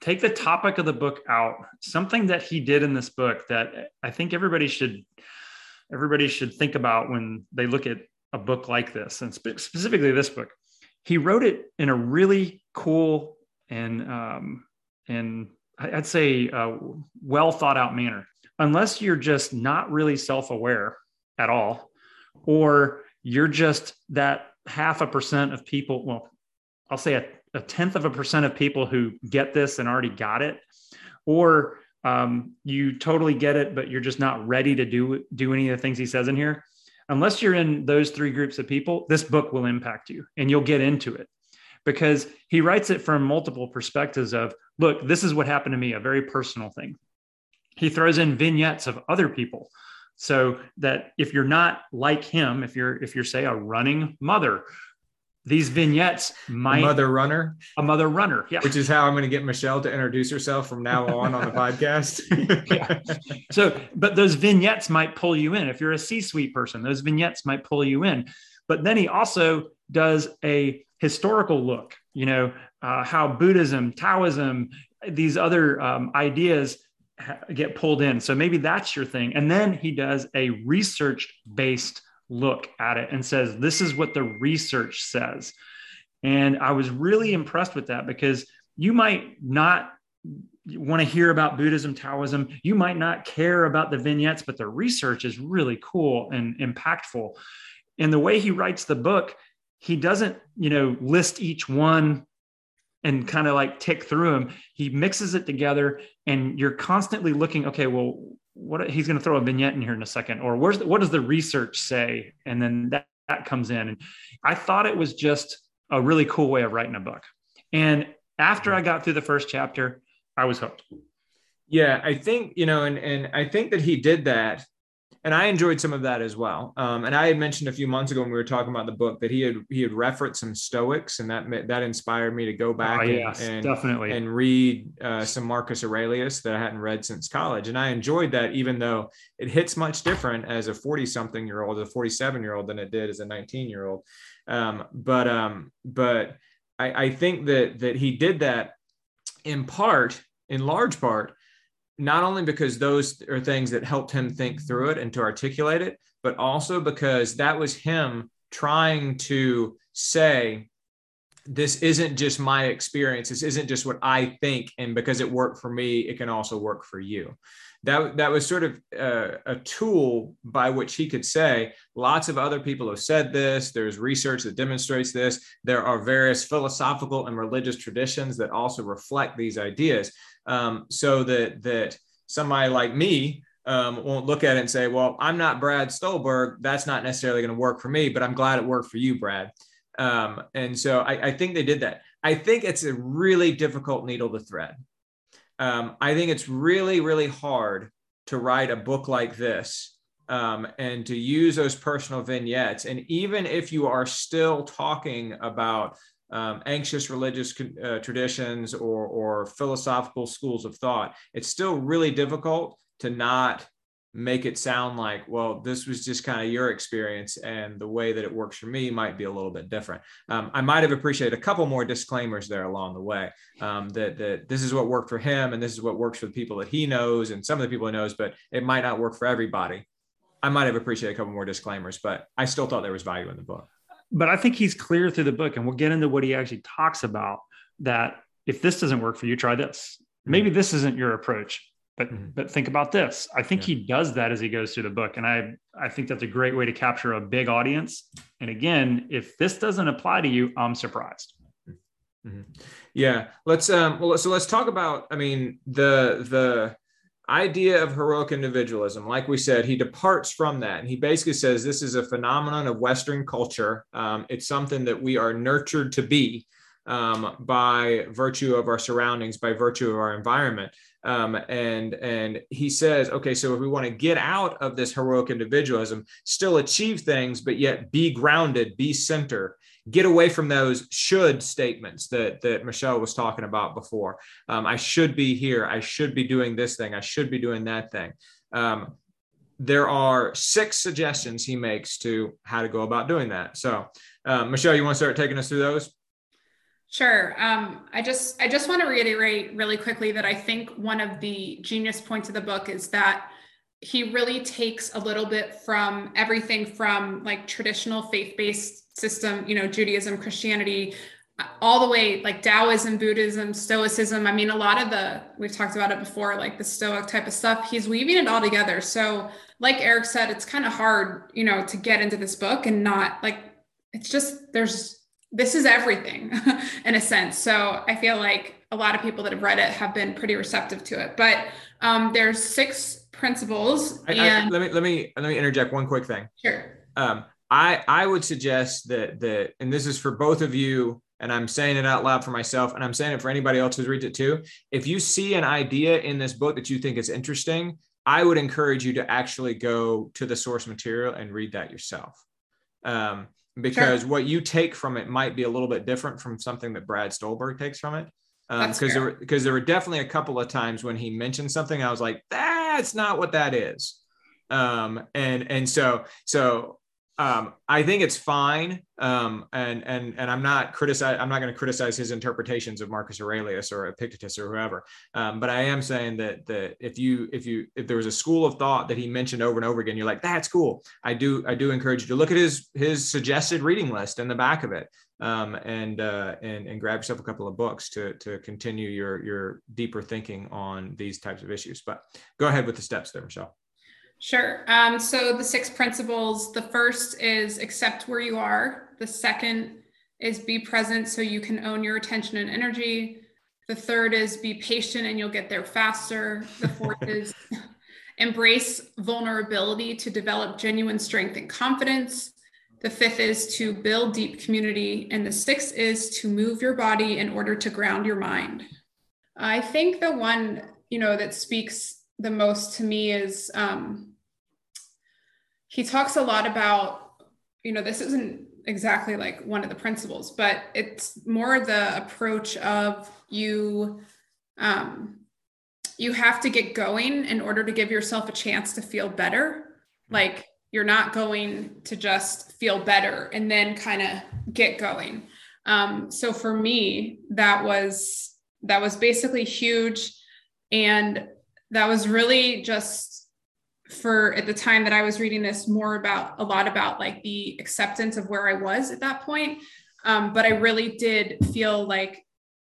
take the topic of the book out, something that he did in this book that I think everybody should, everybody should think about when they look at a book like this, and spe- specifically this book. He wrote it in a really cool and, um, and I'd say uh, well thought out manner. Unless you're just not really self-aware at all, or you're just that half a percent of people, well, I'll say a, a tenth of a percent of people who get this and already got it, or um, you totally get it, but you're just not ready to do, do any of the things he says in here. Unless you're in those three groups of people, this book will impact you and you'll get into it, because he writes it from multiple perspectives of, look, this is what happened to me, a very personal thing. He throws in vignettes of other people so that if you're not like him, if you're, if you're say a running mother, these vignettes might... A mother runner? A mother runner, yeah. Which is how I'm going to get Michelle to introduce herself from now on on the podcast. Yeah. So, but those vignettes might pull you in. If you're a C-suite person, those vignettes might pull you in. But then he also does a historical look, you know, uh, how Buddhism, Taoism, these other um, ideas get pulled in. So maybe that's your thing. And then he does a research-based look at it and says, this is what the research says. And I was really impressed with that, because you might not want to hear about Buddhism, Taoism. You might not care about the vignettes, but the research is really cool and impactful. And the way he writes the book, he doesn't, you know, list each one and kind of like tick through them. He mixes it together, and you're constantly looking, okay, well, what, he's going to throw a vignette in here in a second, or where's the, what does the research say? And then that, that comes in. And I thought it was just a really cool way of writing a book. And after I got through the first chapter, I was hooked. Yeah, I think, you know, and, and I think that he did that. And I enjoyed some of that as well. Um, and I had mentioned a few months ago when we were talking about the book that he had he had referenced some Stoics, and that that inspired me to go back oh, yes, and, and definitely and read uh, some Marcus Aurelius that I hadn't read since college. And I enjoyed that, even though it hits much different as a forty-something-year-old, a forty-seven-year-old than it did as a nineteen-year-old. Um, but um, but I, I think that that he did that in part, in large part, not only because those are things that helped him think through it and to articulate it, but also because that was him trying to say, this isn't just my experience. This isn't just what I think. And because it worked for me, it can also work for you. That, that was sort of a, a tool by which he could say, lots of other people have said this. There's research that demonstrates this. There are various philosophical and religious traditions that also reflect these ideas. Um, so that, that somebody like me um, won't look at it and say, well, I'm not Brad Stolberg. That's not necessarily going to work for me, but I'm glad it worked for you, Brad. Um, and so I, I think they did that. I think it's a really difficult needle to thread. Um, I think it's really, really hard to write a book like this um, and to use those personal vignettes. And even if you are still talking about Um, anxious religious uh, traditions or, or philosophical schools of thought, it's still really difficult to not make it sound like, well, this was just kind of your experience, and the way that it works for me might be a little bit different. Um, I might have appreciated a couple more disclaimers there along the way, um, that, that this is what worked for him, and this is what works for the people that he knows and some of the people he knows, but it might not work for everybody. I might have appreciated a couple more disclaimers, but I still thought there was value in the book. But I think he's clear through the book, and we'll get into what he actually talks about, that if this doesn't work for you, try this. Maybe this isn't your approach, but mm-hmm. but think about this. I think yeah. he does that as he goes through the book. And I, I think that's a great way to capture a big audience. And again, if this doesn't apply to you, I'm surprised. Mm-hmm. Yeah. Let's, um, well, so let's talk about, I mean, the, the, idea of heroic individualism. Like we said, he departs from that. And he basically says, this is a phenomenon of Western culture. Um, it's something that we are nurtured to be um, by virtue of our surroundings, by virtue of our environment. Um, and, and he says, okay, so if we want to get out of this heroic individualism, still achieve things, but yet be grounded, be center, get away from those should statements that, that Michelle was talking about before. Um, I should be here. I should be doing this thing. I should be doing that thing. Um, there are six suggestions he makes to how to go about doing that. So, uh, Michelle, you want to start taking us through those? Sure. Um, I just I just want to reiterate really quickly that I think one of the genius points of the book is that he really takes a little bit from everything from like traditional faith-based system, you know, Judaism, Christianity, all the way like Taoism, Buddhism, Stoicism. I mean, a lot of the, we've talked about it before, like the Stoic type of stuff, he's weaving it all together. So like Eric said, it's kind of hard, you know, to get into this book and not like, it's just, there's, this is everything in a sense. So I feel like a lot of people that have read it have been pretty receptive to it, but um, there's six principles. I, and- I, let me, let me, let me interject one quick thing. Sure. Um, I, I would suggest that, that, and this is for both of you, and I'm saying it out loud for myself, and I'm saying it for anybody else who's read it too. If you see an idea in this book that you think is interesting, I would encourage you to actually go to the source material and read that yourself. Um, Because sure. what you take from it might be a little bit different from something that Brad Stolberg takes from it. Because um, there were because there were definitely a couple of times when he mentioned something, I was like, that's not what that is. Um, and and so so um, I think it's fine. Um, and and and I'm not criticize. I'm not going to criticize his interpretations of Marcus Aurelius or Epictetus or whoever. Um, but I am saying that that if you if you if there was a school of thought that he mentioned over and over again, you're like, that's cool. I do I do encourage you to look at his his suggested reading list in the back of it, um, and uh, and and grab yourself a couple of books to to continue your your deeper thinking on these types of issues. But go ahead with the steps there, Michelle. Sure. Um, so the six principles, the first is accept where you are. The second is be present so you can own your attention and energy. The third is be patient and you'll get there faster. The fourth is embrace vulnerability to develop genuine strength and confidence. The fifth is to build deep community. And the sixth is to move your body in order to ground your mind. I think the one, you know, that speaks the most to me is um, he talks a lot about, you know, this isn't exactly like one of the principles, but it's more the approach of you, um, you have to get going in order to give yourself a chance to feel better. Like you're not going to just feel better and then kind of get going. Um, so for me, that was, that was basically huge. And that was really just for at the time that I was reading this more about a lot about like the acceptance of where I was at that point. Um, but I really did feel like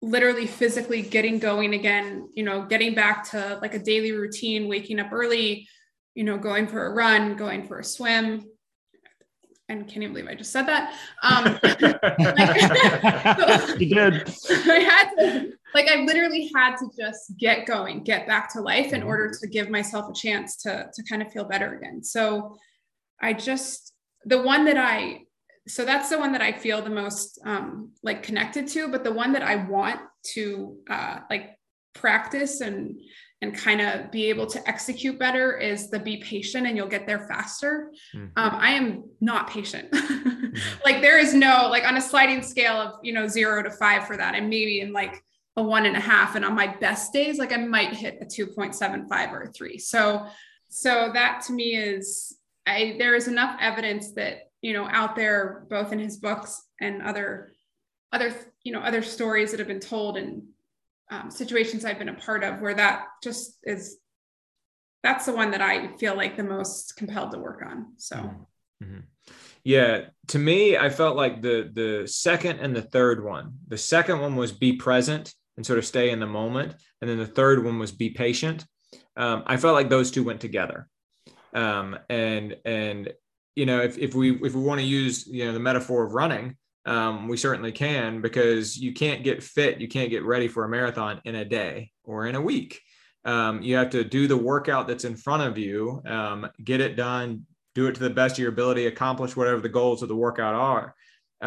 literally physically getting going again, you know, getting back to like a daily routine, waking up early, you know, going for a run, going for a swim. And can't even believe I just said that. Um, like, so, you did. I had to, like, I literally had to just get going, get back to life in order to give myself a chance to, to kind of feel better again. So I just, the one that I, so that's the one that I feel the most, um, like connected to, but the one that I want to, uh, like practice and, and kind of be able to execute better is the be patient and you'll get there faster. Mm-hmm. Um, I am not patient. Like there is no, like on a sliding scale of, you know, zero to five for that. And maybe in like a one and a half, and on my best days, like I might hit a two point seven five or a three. So, so that to me is, I, there is enough evidence that, you know, out there, both in his books and other, other, you know, other stories that have been told and, Um, situations I've been a part of where that just is, that's the one that I feel like the most compelled to work on. So, mm-hmm. Yeah, to me, I felt like the, the second and the third one, the second one was be present and sort of stay in the moment. And then the third one was be patient. Um, I felt like those two went together. Um, and, and, you know, if, if we, if we want to use, you know, the metaphor of running, Um, we certainly can, because you can't get fit, you can't get ready for a marathon in a day or in a week. Um, you have to do the workout that's in front of you, um, get it done, do it to the best of your ability, accomplish whatever the goals of the workout are,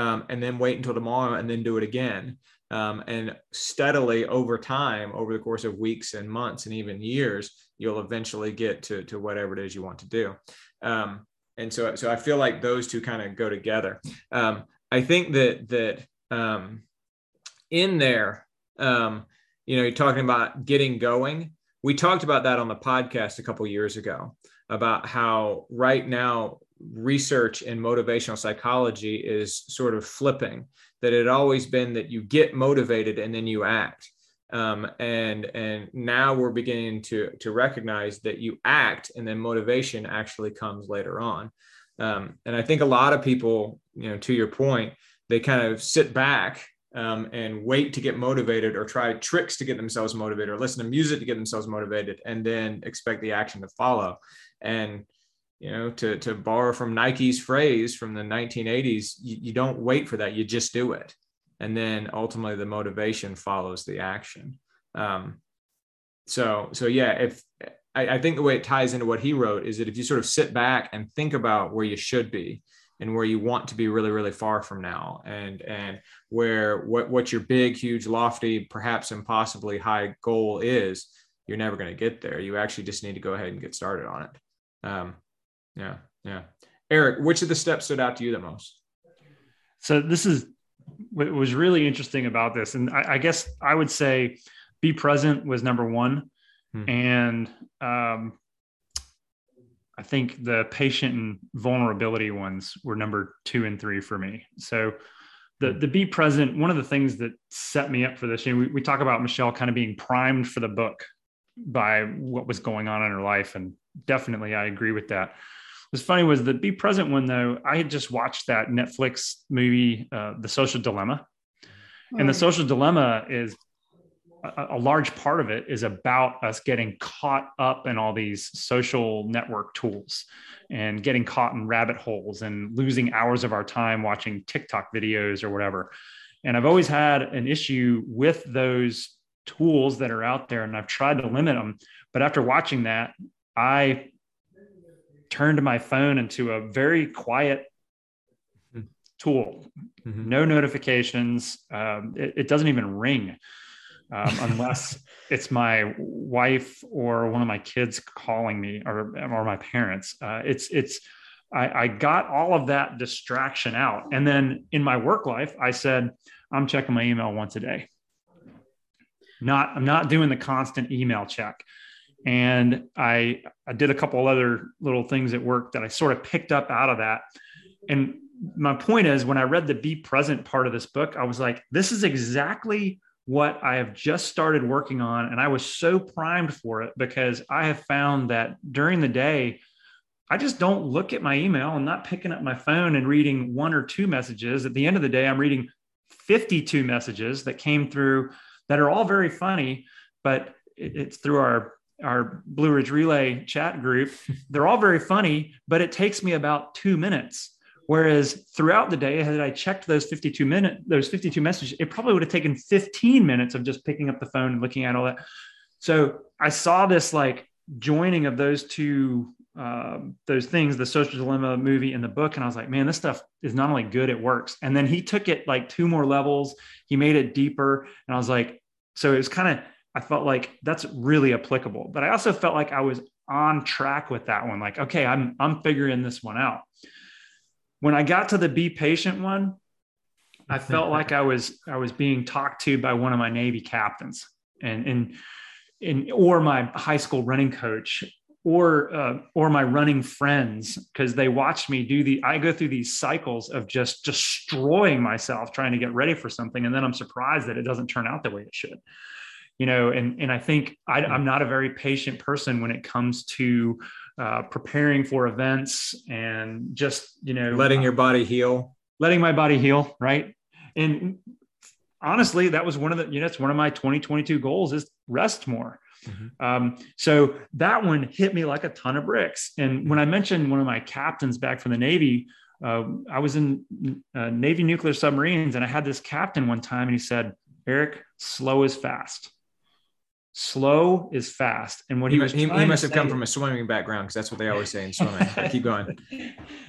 um, and then wait until tomorrow and then do it again. Um, and steadily over time, over the course of weeks and months and even years, you'll eventually get to, to whatever it is you want to do. Um, and so, so I feel like those two kind of go together. Um, I think that, that um, in there, um, you know, you're talking about getting going. We talked about that on the podcast a couple of years ago about how right now research in motivational psychology is sort of flipping, that it had always been that you get motivated and then you act. Um, and, and now we're beginning to, to recognize that you act and then motivation actually comes later on. Um, and I think a lot of people, you know, to your point, they kind of sit back um, and wait to get motivated or try tricks to get themselves motivated or listen to music to get themselves motivated and then expect the action to follow. And, you know, to, to borrow from Nike's phrase from the nineteen eighties, you, you don't wait for that. You just do it. And then ultimately the motivation follows the action. Um, so, so yeah, if I, I think the way it ties into what he wrote is that if you sort of sit back and think about where you should be and where you want to be really, really far from now, and, and where, what, what your big, huge, lofty, perhaps impossibly high goal is, you're never going to get there. You actually just need to go ahead and get started on it. Um, Yeah. Yeah. Eric, which of the steps stood out to you the most? So this is what was really interesting about this. And I, I guess I would say be present was number one. Hmm. And um, I think the patient and vulnerability ones were number two and three for me. So the, the be present, one of the things that set me up for this, you know, we, we talk about Michelle kind of being primed for the book by what was going on in her life. And definitely, I agree with that. What's funny was the be present one, though. I had just watched that Netflix movie, uh, The Social Dilemma. Mm. And The Social Dilemma is a, a large part of it is about us getting caught up in all these social network tools and getting caught in rabbit holes and losing hours of our time watching TikTok videos or whatever. And I've always had an issue with those tools that are out there, and I've tried to limit them. But after watching that, I turned my phone into a very quiet tool, mm-hmm. no notifications. Um, it, it doesn't even ring um, unless it's my wife or one of my kids calling me or, or my parents. Uh, it's, it's, I, I got all of that distraction out. And then in my work life, I said, I'm checking my email once a day. Not, I'm not doing the constant email check. And I, I did a couple other little things at work that I sort of picked up out of that. And my point is, when I read the Be Present part of this book, I was like, this is exactly what I have just started working on. And I was so primed for it because I have found that during the day, I just don't look at my email. I'm not picking up my phone and reading one or two messages. At the end of the day, I'm reading fifty-two messages that came through that are all very funny, but it's through our our Blue Ridge Relay chat group. They're all very funny, but it takes me about two minutes. Whereas throughout the day, had I checked those fifty-two minute, those fifty-two messages, it probably would have taken fifteen minutes of just picking up the phone and looking at all that. So I saw this like joining of those two, uh, those things, the Social Dilemma movie and the book. And I was like, man, this stuff is not only good, it works. And then he took it like two more levels. He made it deeper. And I was like, so it was kind of, I felt like that's really applicable, but I also felt like I was on track with that one. Like, okay, I'm, I'm figuring this one out. When I got to the be patient one, I felt like I was, I was being talked to by one of my Navy captains and, and, and, or my high school running coach or, uh, or my running friends, because they watched me do the, I go through these cycles of just destroying myself, trying to get ready for something. And then I'm surprised that it doesn't turn out the way it should. You know, and, and I think I, I'm not a very patient person when it comes to uh, preparing for events and just, you know, letting your body heal, letting my body heal. Right. And honestly, that was one of the, you know, it's one of my twenty twenty-two goals is rest more. Mm-hmm. Um, so that one hit me like a ton of bricks. And when I mentioned one of my captains back from the Navy, uh, I was in uh, Navy nuclear submarines, and I had this captain one time and he said, Eric, slow is fast. Slow is fast. And what he, he was, he, he must have say, come from a swimming background, because that's what they always say in swimming. Keep going.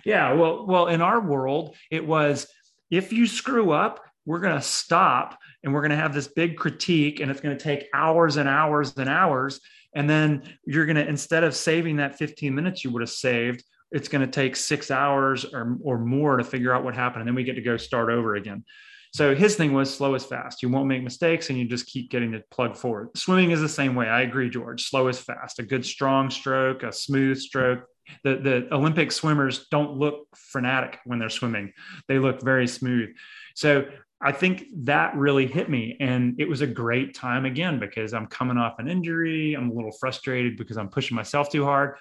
Yeah. Well, well, in our world, it was if you screw up, we're going to stop and we're going to have this big critique, and it's going to take hours and hours and hours. And then you're going to, instead of saving that fifteen minutes you would have saved, it's going to take six hours or, or more to figure out what happened. And then we get to go start over again. So his thing was slow is fast. You won't make mistakes and you just keep getting to plug forward. Swimming is the same way. I agree, George. Slow is fast. A good strong stroke, a smooth stroke. The, the Olympic swimmers don't look frenetic when they're swimming. They look very smooth. So I think that really hit me. And it was a great time again, because I'm coming off an injury. I'm a little frustrated because I'm pushing myself too hard.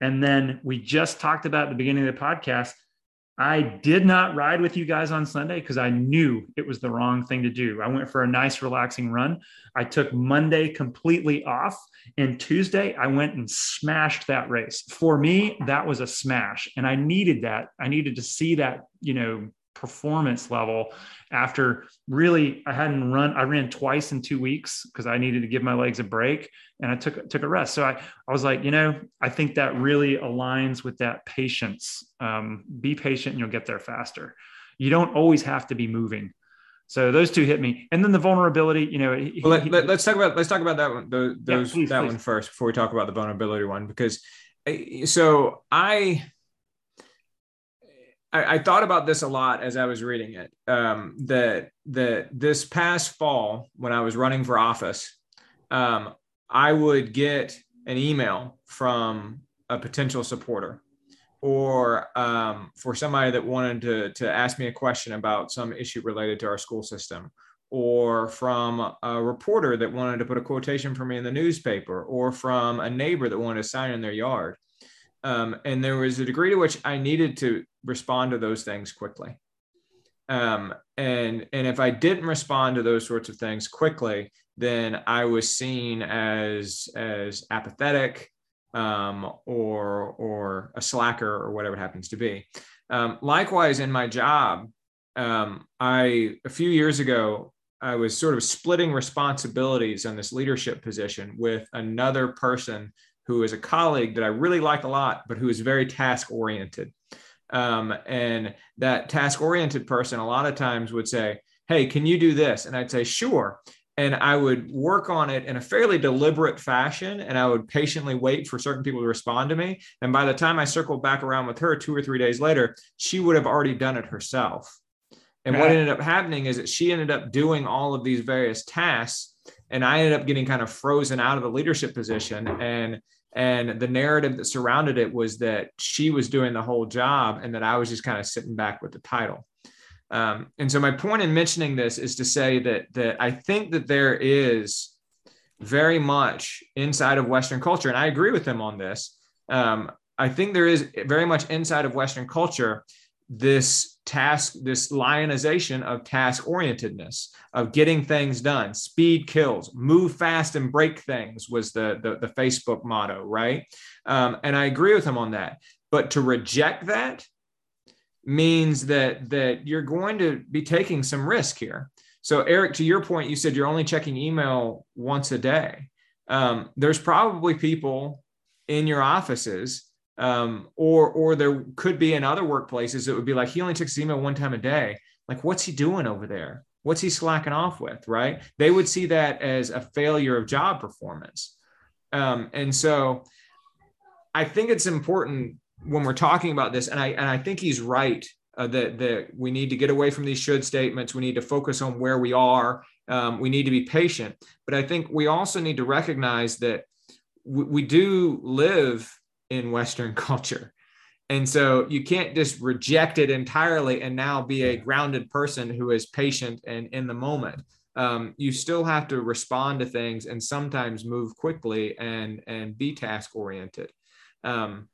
And then we just talked about at the beginning of the podcast, I did not ride with you guys on Sunday because I knew it was the wrong thing to do. I went for a nice, relaxing run. I took Monday completely off, and Tuesday I went and smashed that race. For me, that was a smash, and I needed that. I needed to see that, you know, performance level after really, I hadn't run, I ran twice in two weeks because I needed to give my legs a break, and I took, took a rest. So I, I was like, you know, I think that really aligns with that patience. Um, be patient and you'll get there faster. You don't always have to be moving. So those two hit me. And then the vulnerability, you know, he, well, let, let, let's talk about, let's talk about that one, the, those, yeah, please, that please. one first before we talk about the vulnerability one, because so I, I, I thought about this a lot as I was reading it, um, that the, this past fall, when I was running for office, um, I would get an email from a potential supporter or um, for somebody that wanted to, to ask me a question about some issue related to our school system, or from a reporter that wanted to put a quotation for me in the newspaper, or from a neighbor that wanted to sign in their yard. Um, and there was a degree to which I needed to respond to those things quickly. Um, and, and if I didn't respond to those sorts of things quickly, then I was seen as, as apathetic, um, or, or a slacker or whatever it happens to be. Um, likewise, in my job, um, I, a few years ago, I was sort of splitting responsibilities on this leadership position with another person who is a colleague that I really like a lot, but who is very task-oriented. Um, and that task-oriented person a lot of times would say, hey, can you do this? And I'd say, sure. And I would work on it in a fairly deliberate fashion, and I would patiently wait for certain people to respond to me. And by the time I circled back around with her two or three days later, she would have already done it herself. And right. What ended up happening is that she ended up doing all of these various tasks, and I ended up getting kind of frozen out of the leadership position. And And the narrative that surrounded it was that she was doing the whole job and that I was just kind of sitting back with the title. Um, and so my point in mentioning this is to say that, that I think that there is very much inside of Western culture, and I agree with them on this. Um, I think there is very much inside of Western culture, this task, this lionization of task-orientedness, of getting things done. Speed kills, move fast and break things was the, the, the Facebook motto, right? Um, and I agree with him on that. But to reject that means that, that you're going to be taking some risk here. So Eric, to your point, you said you're only checking email once a day. Um, there's probably people in your offices Um, or, or there could be in other workplaces that would be like, he only checks his email one time a day. Like, what's he doing over there? What's he slacking off with? Right. They would see that as a failure of job performance. Um, and so I think it's important when we're talking about this, and I, and I think he's right uh, that, that we need to get away from these should statements. We need to focus on where we are. Um, we need to be patient, but I think we also need to recognize that w- we do live in Western culture. And so you can't just reject it entirely and now be a grounded person who is patient and in the moment. Um, you still have to respond to things and sometimes move quickly and, and be task oriented. Um,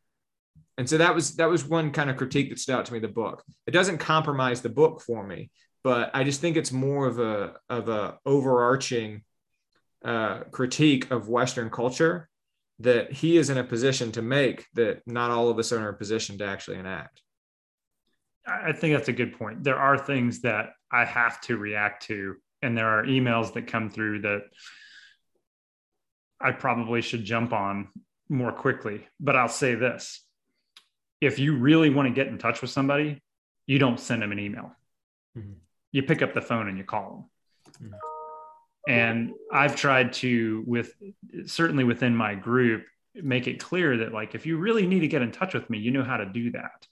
and so that was, that was one kind of critique that stood out to me, the book. It doesn't compromise the book for me, but I just think it's more of a, of a overarching uh, critique of Western culture that he is in a position to make that not all of us are in a position to actually enact. I think that's a good point. There are things that I have to react to, and there are emails that come through that I probably should jump on more quickly. But I'll say this, if you really want to get in touch with somebody, you don't send them an email. Mm-hmm. You pick up the phone and you call them. Mm-hmm. And I've tried to, with certainly within my group, make it clear that, like, if you really need to get in touch with me, you know how to do that,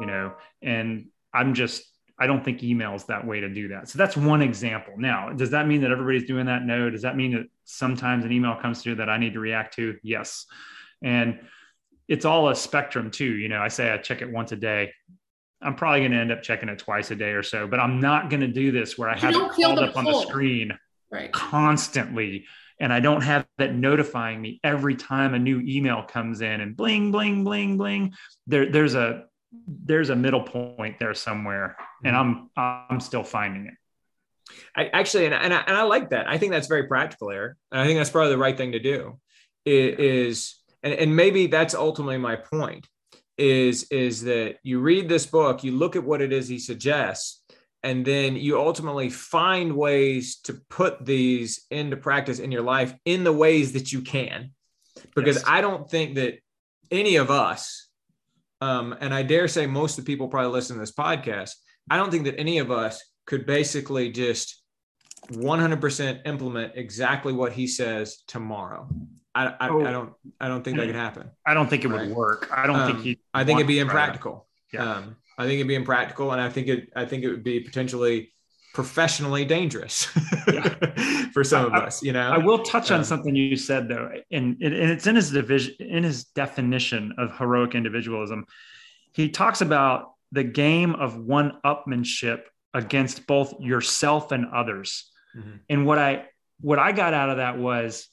you know, and I'm just, I don't think email is that way to do that. So that's one example. Now, does that mean that everybody's doing that? No. Does that mean that sometimes an email comes through that I need to react to? Yes. And it's all a spectrum too. You know, I say I check it once a day. I'm probably going to end up checking it twice a day or so, but I'm not going to do this where I have it called up on the screen constantly. And I don't have that notifying me every time a new email comes in and bling, bling, bling, bling. There, there's a, there's a middle point there somewhere, and I'm, I'm still finding it. I actually, and I, and I, and I like that. I think that's very practical, Eric. And I think that's probably the right thing to do is, and, and maybe that's ultimately my point is, is that you read this book, you look at what it is he suggests, and then you ultimately find ways to put these into practice in your life in the ways that you can, because yes. I don't think that any of us, Um, and I dare say most of the people probably listen to this podcast, I don't think that any of us could basically just one hundred percent implement exactly what he says tomorrow. I, I, oh, I don't, I don't think that could happen. I don't think it right? would work. I don't um, think he, I think it'd be impractical. Yeah. Um, I think it'd be impractical. And I think it, I think it would be potentially professionally dangerous yeah. for some of I, us, you know. I will touch on um, something you said though, and, and it's in his division, in his definition of heroic individualism. He talks about the game of one-upmanship against both yourself and others. Mm-hmm. And what I what I got out of that was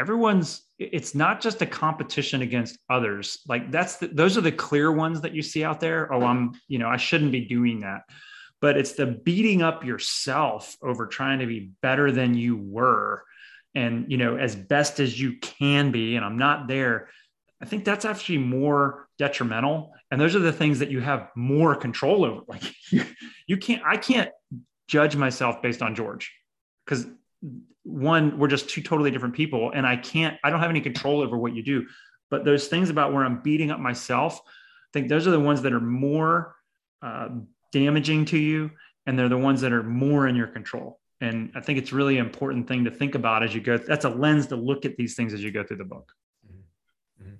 everyone's. It's not just a competition against others. Like that's the, those are the clear ones that you see out there. Oh, I'm you know I shouldn't be doing that. But it's the beating up yourself over trying to be better than you were and, you know, as best as you can be. And I'm not there. I think that's actually more detrimental. And those are the things that you have more control over. Like you, you can't, I can't judge myself based on George because one, we're just two totally different people. And I can't, I don't have any control over what you do, but those things about where I'm beating up myself, I think those are the ones that are more, uh, damaging to you. And they're the ones that are more in your control. And I think it's really an important thing to think about as you go. Th- that's a lens to look at these things as you go through the book. Mm-hmm.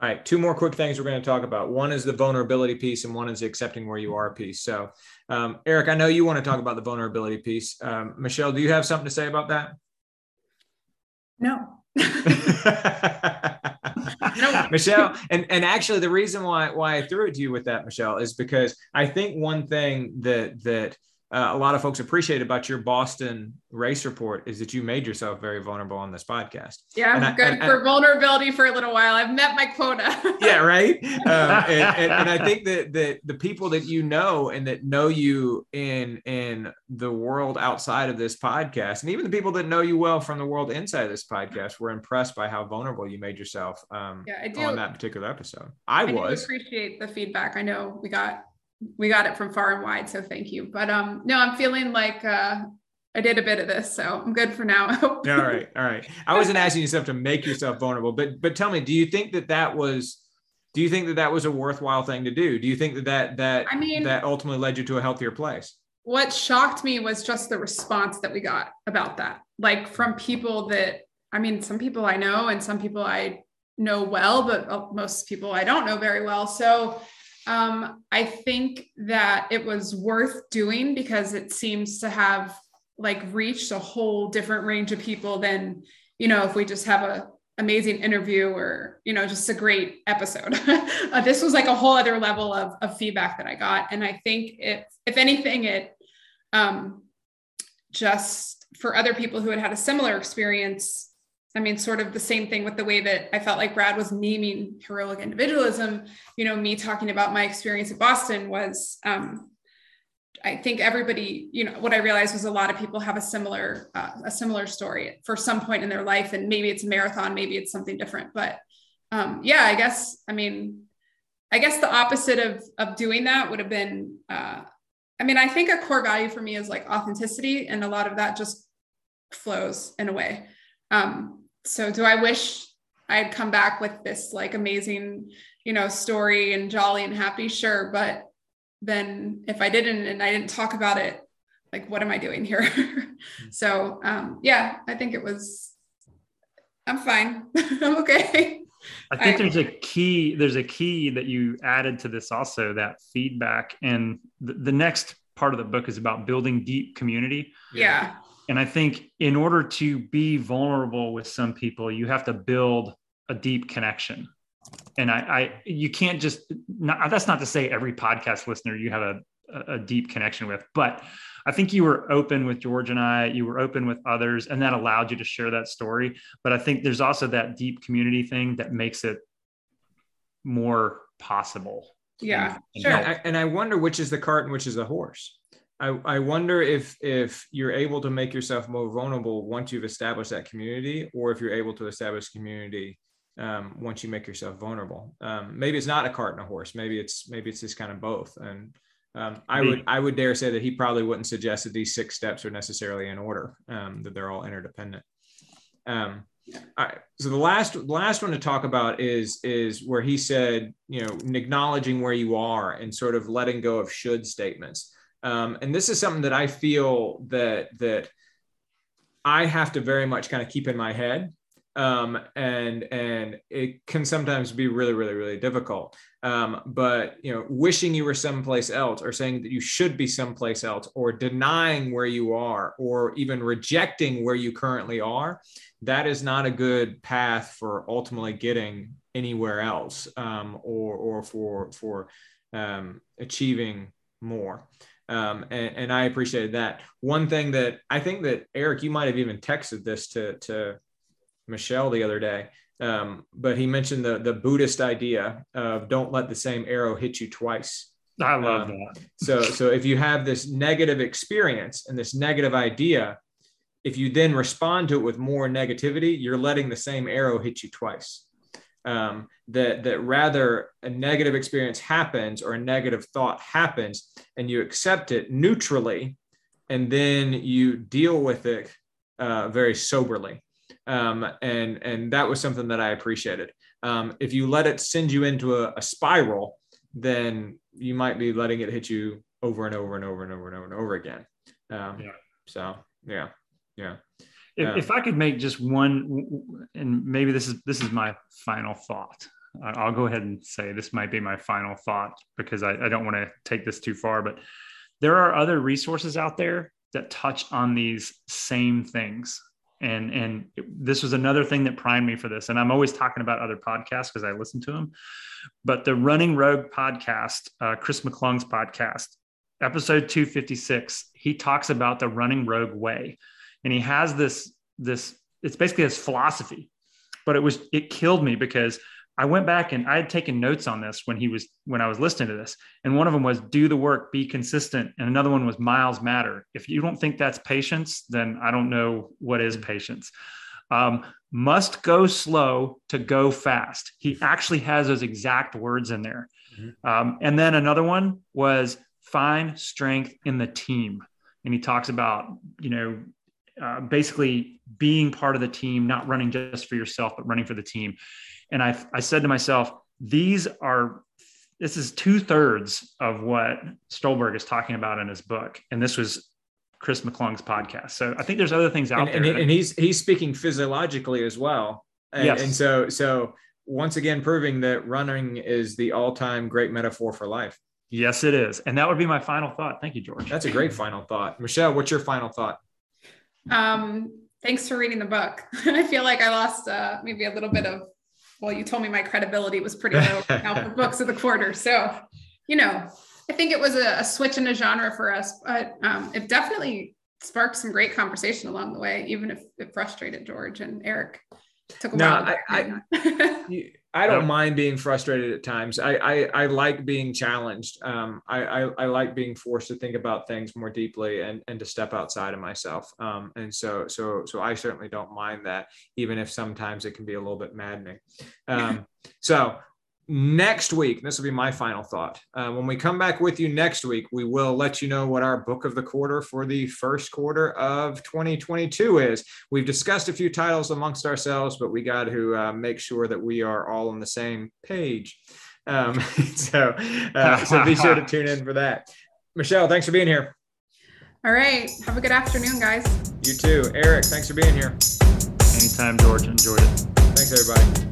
All right. Two more quick things we're going to talk about. One is the vulnerability piece and one is the accepting where you are piece. So um, Eric, I know you want to talk about the vulnerability piece. Um, Michelle, do you have something to say about that? No. No. Michelle, and, and actually the reason why why I threw it to you with that, Michelle, is because I think one thing that that uh, a lot of folks appreciate about your Boston race report is that you made yourself very vulnerable on this podcast. Yeah, I'm and good I, and, for vulnerability for a little while. I've met my quota. Yeah, right. Um, and, and, and I think that that the people that you know and that know you in in the world outside of this podcast, and even the people that know you well from the world inside of this podcast, were impressed by how vulnerable you made yourself. Um, yeah, I do. On that particular episode, I, I was do appreciate the feedback. I know we got we got it from far and wide, so thank you. But um, no, I'm feeling like. Uh, I did a bit of this, so I'm good for now. All right. All right. I wasn't asking yourself to make yourself vulnerable, but, but tell me, do you think that that was, do you think that that was a worthwhile thing to do? Do you think that that, that, I mean, that ultimately led you to a healthier place? What shocked me was just the response that we got about that. Like from people that, I mean, some people I know and some people I know well, but most people I don't know very well. So um, I think that it was worth doing because it seems to have like reached a whole different range of people than, you know, if we just have a amazing interview or, you know, just a great episode. uh, this was like a whole other level of, of feedback that I got. And I think it, if anything, it um, just for other people who had had a similar experience, I mean, sort of the same thing with the way that I felt like Brad was naming heroic individualism, you know, me talking about my experience at Boston was, um, I think everybody, you know, what I realized was a lot of people have a similar, uh, a similar story for some point in their life. And maybe it's a marathon, maybe it's something different, but um, yeah, I guess, I mean, I guess the opposite of, of doing that would have been, uh, I mean, I think a core value for me is like authenticity, and a lot of that just flows in a way. Um, so do I wish I had come back with this like amazing, you know, story and jolly and happy? Sure. But then if I didn't, and I didn't talk about it like, what am I doing here? So, um, yeah, I think it was, I'm fine. I'm okay. I think I, there's a key, there's a key that you added to this also, that feedback. And the, the next part of the book is about building deep community. Yeah. And I think in order to be vulnerable with some people, you have to build a deep connection. And I, I you can't just, not, that's not to say every podcast listener you have a, a deep connection with, but I think you were open with George and I, you were open with others, and that allowed you to share that story. But I think there's also that deep community thing that makes it more possible. Yeah. And, sure. I, and I wonder which is the cart and which is the horse. I, I wonder if, if you're able to make yourself more vulnerable once you've established that community, or if you're able to establish community Um, once you make yourself vulnerable. Um, maybe it's not a cart and a horse. Maybe it's, maybe it's just kind of both. And um, I would, I would dare say that he probably wouldn't suggest that these six steps are necessarily in order, um, that they're all interdependent. Um, all right. So the last, last one to talk about is, is where he said, you know, acknowledging where you are and sort of letting go of should statements. Um, and this is something that I feel that, that I have to very much kind of keep in my head. Um, and, and it can sometimes be really, really, really difficult. Um, but, you know, wishing you were someplace else, or saying that you should be someplace else, or denying where you are, or even rejecting where you currently are, that is not a good path for ultimately getting anywhere else, um, or, or for, for, um, achieving more. Um, and, and I appreciated that. One thing that I think that, Eric, you might've even texted this to, to Michelle the other day, um, but he mentioned the the Buddhist idea of don't let the same arrow hit you twice. I love um, that. so, so if you have this negative experience and this negative idea, if you then respond to it with more negativity, you're letting the same arrow hit you twice. Um, that that rather a negative experience happens, or a negative thought happens, and you accept it neutrally, and then you deal with it uh, very soberly. Um, and, and that was something that I appreciated. Um, if you let it send you into a, a spiral, then you might be letting it hit you over and over and over and over and over and over again. Um, yeah. So, yeah, yeah. If, um, if I could make just one, and maybe this is, this is my final thought. I'll go ahead and say this might be my final thought, because I, I don't want to take this too far, but there are other resources out there that touch on these same things. And, and this was another thing that primed me for this. And I'm always talking about other podcasts because I listen to them, but the Running Rogue podcast, uh, Chris McClung's podcast, episode two fifty-six, he talks about the Running Rogue way. And he has this, this, it's basically his philosophy, but it was, it killed me because I went back and I had taken notes on this when he was, when I was listening to this. And one of them was do the work, be consistent. And another one was miles matter. If you don't think that's patience, then I don't know what is patience. Um, must go slow to go fast. He actually has those exact words in there. Mm-hmm. Um, and then another one was find strength in the team. And he talks about, you know, uh, basically being part of the team, not running just for yourself, but running for the team. And I, I said to myself, these are, this is two thirds of what Stolberg is talking about in his book. And this was Chris McClung's podcast. So I think there's other things out and, there. And, and he's, he's speaking physiologically as well. And, yes. and so, so once again, proving that running is the all time great metaphor for life. Yes, it is. And that would be my final thought. Thank you, George. That's a great final thought. Michelle, what's your final thought? Um, thanks for reading the book. I feel like I lost uh, maybe a little bit of, well, you told me my credibility was pretty low now for books of the quarter. So, you know, I think it was a, a switch in a genre for us, but um, it definitely sparked some great conversation along the way, even if it frustrated George and Eric. It took a no, while. To I, I, I don't mind being frustrated at times. I I, I like being challenged. Um, I, I, I like being forced to think about things more deeply and, and to step outside of myself. Um, and so so so I certainly don't mind that, even if sometimes it can be a little bit maddening. Um, so next week, this will be my final thought. Uh, when we come back with you next week, we will let you know what our book of the quarter for the first quarter of twenty twenty-two is. We've discussed a few titles amongst ourselves, but we got to uh, make sure that we are all on the same page. Um, so, uh, so be sure to tune in for that. Michelle, thanks for being here. All right. Have a good afternoon, guys. You too. Eric, thanks for being here. Anytime, George. Enjoyed it. Thanks, everybody.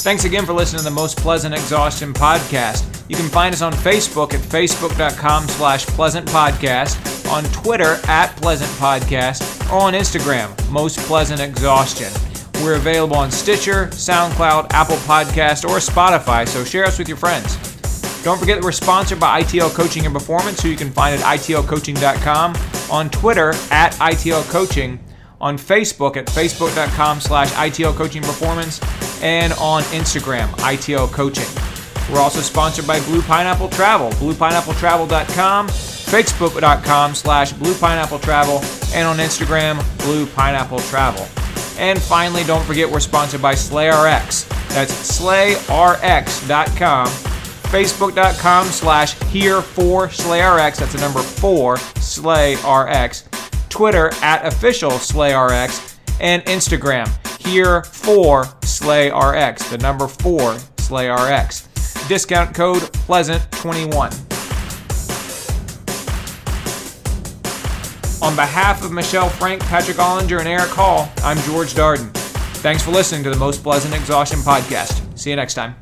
Thanks again for listening to the Most Pleasant Exhaustion podcast. You can find us on Facebook at facebook.com slash pleasant podcast, on Twitter at pleasant podcast, or on Instagram, Most Pleasant Exhaustion. We're available on Stitcher, SoundCloud, Apple Podcast, or Spotify, so share us with your friends. Don't forget that we're sponsored by I T L Coaching and Performance, who you can find at I T L coaching dot com, on Twitter at I T L coaching, on Facebook at facebook.com slash I T L coaching performance, and on Instagram, I T L coaching. We're also sponsored by Blue Pineapple Travel, blue pineapple travel dot com, facebook.com slash bluepineappletravel, and on Instagram, Blue Pineapple Travel. And finally, don't forget we're sponsored by SlayRx. That's slay r x dot com, facebook.com slash here for SlayRx, that's the number four, SlayRx, Twitter at official SlayRx, and Instagram here for SlayRx, the number four SlayRx. Discount code pleasant twenty-one. On behalf of Michelle Frank, Patrick Ollinger, and Eric Hall, I'm George Darden. Thanks for listening to the Most Pleasant Exhaustion podcast. See you next time.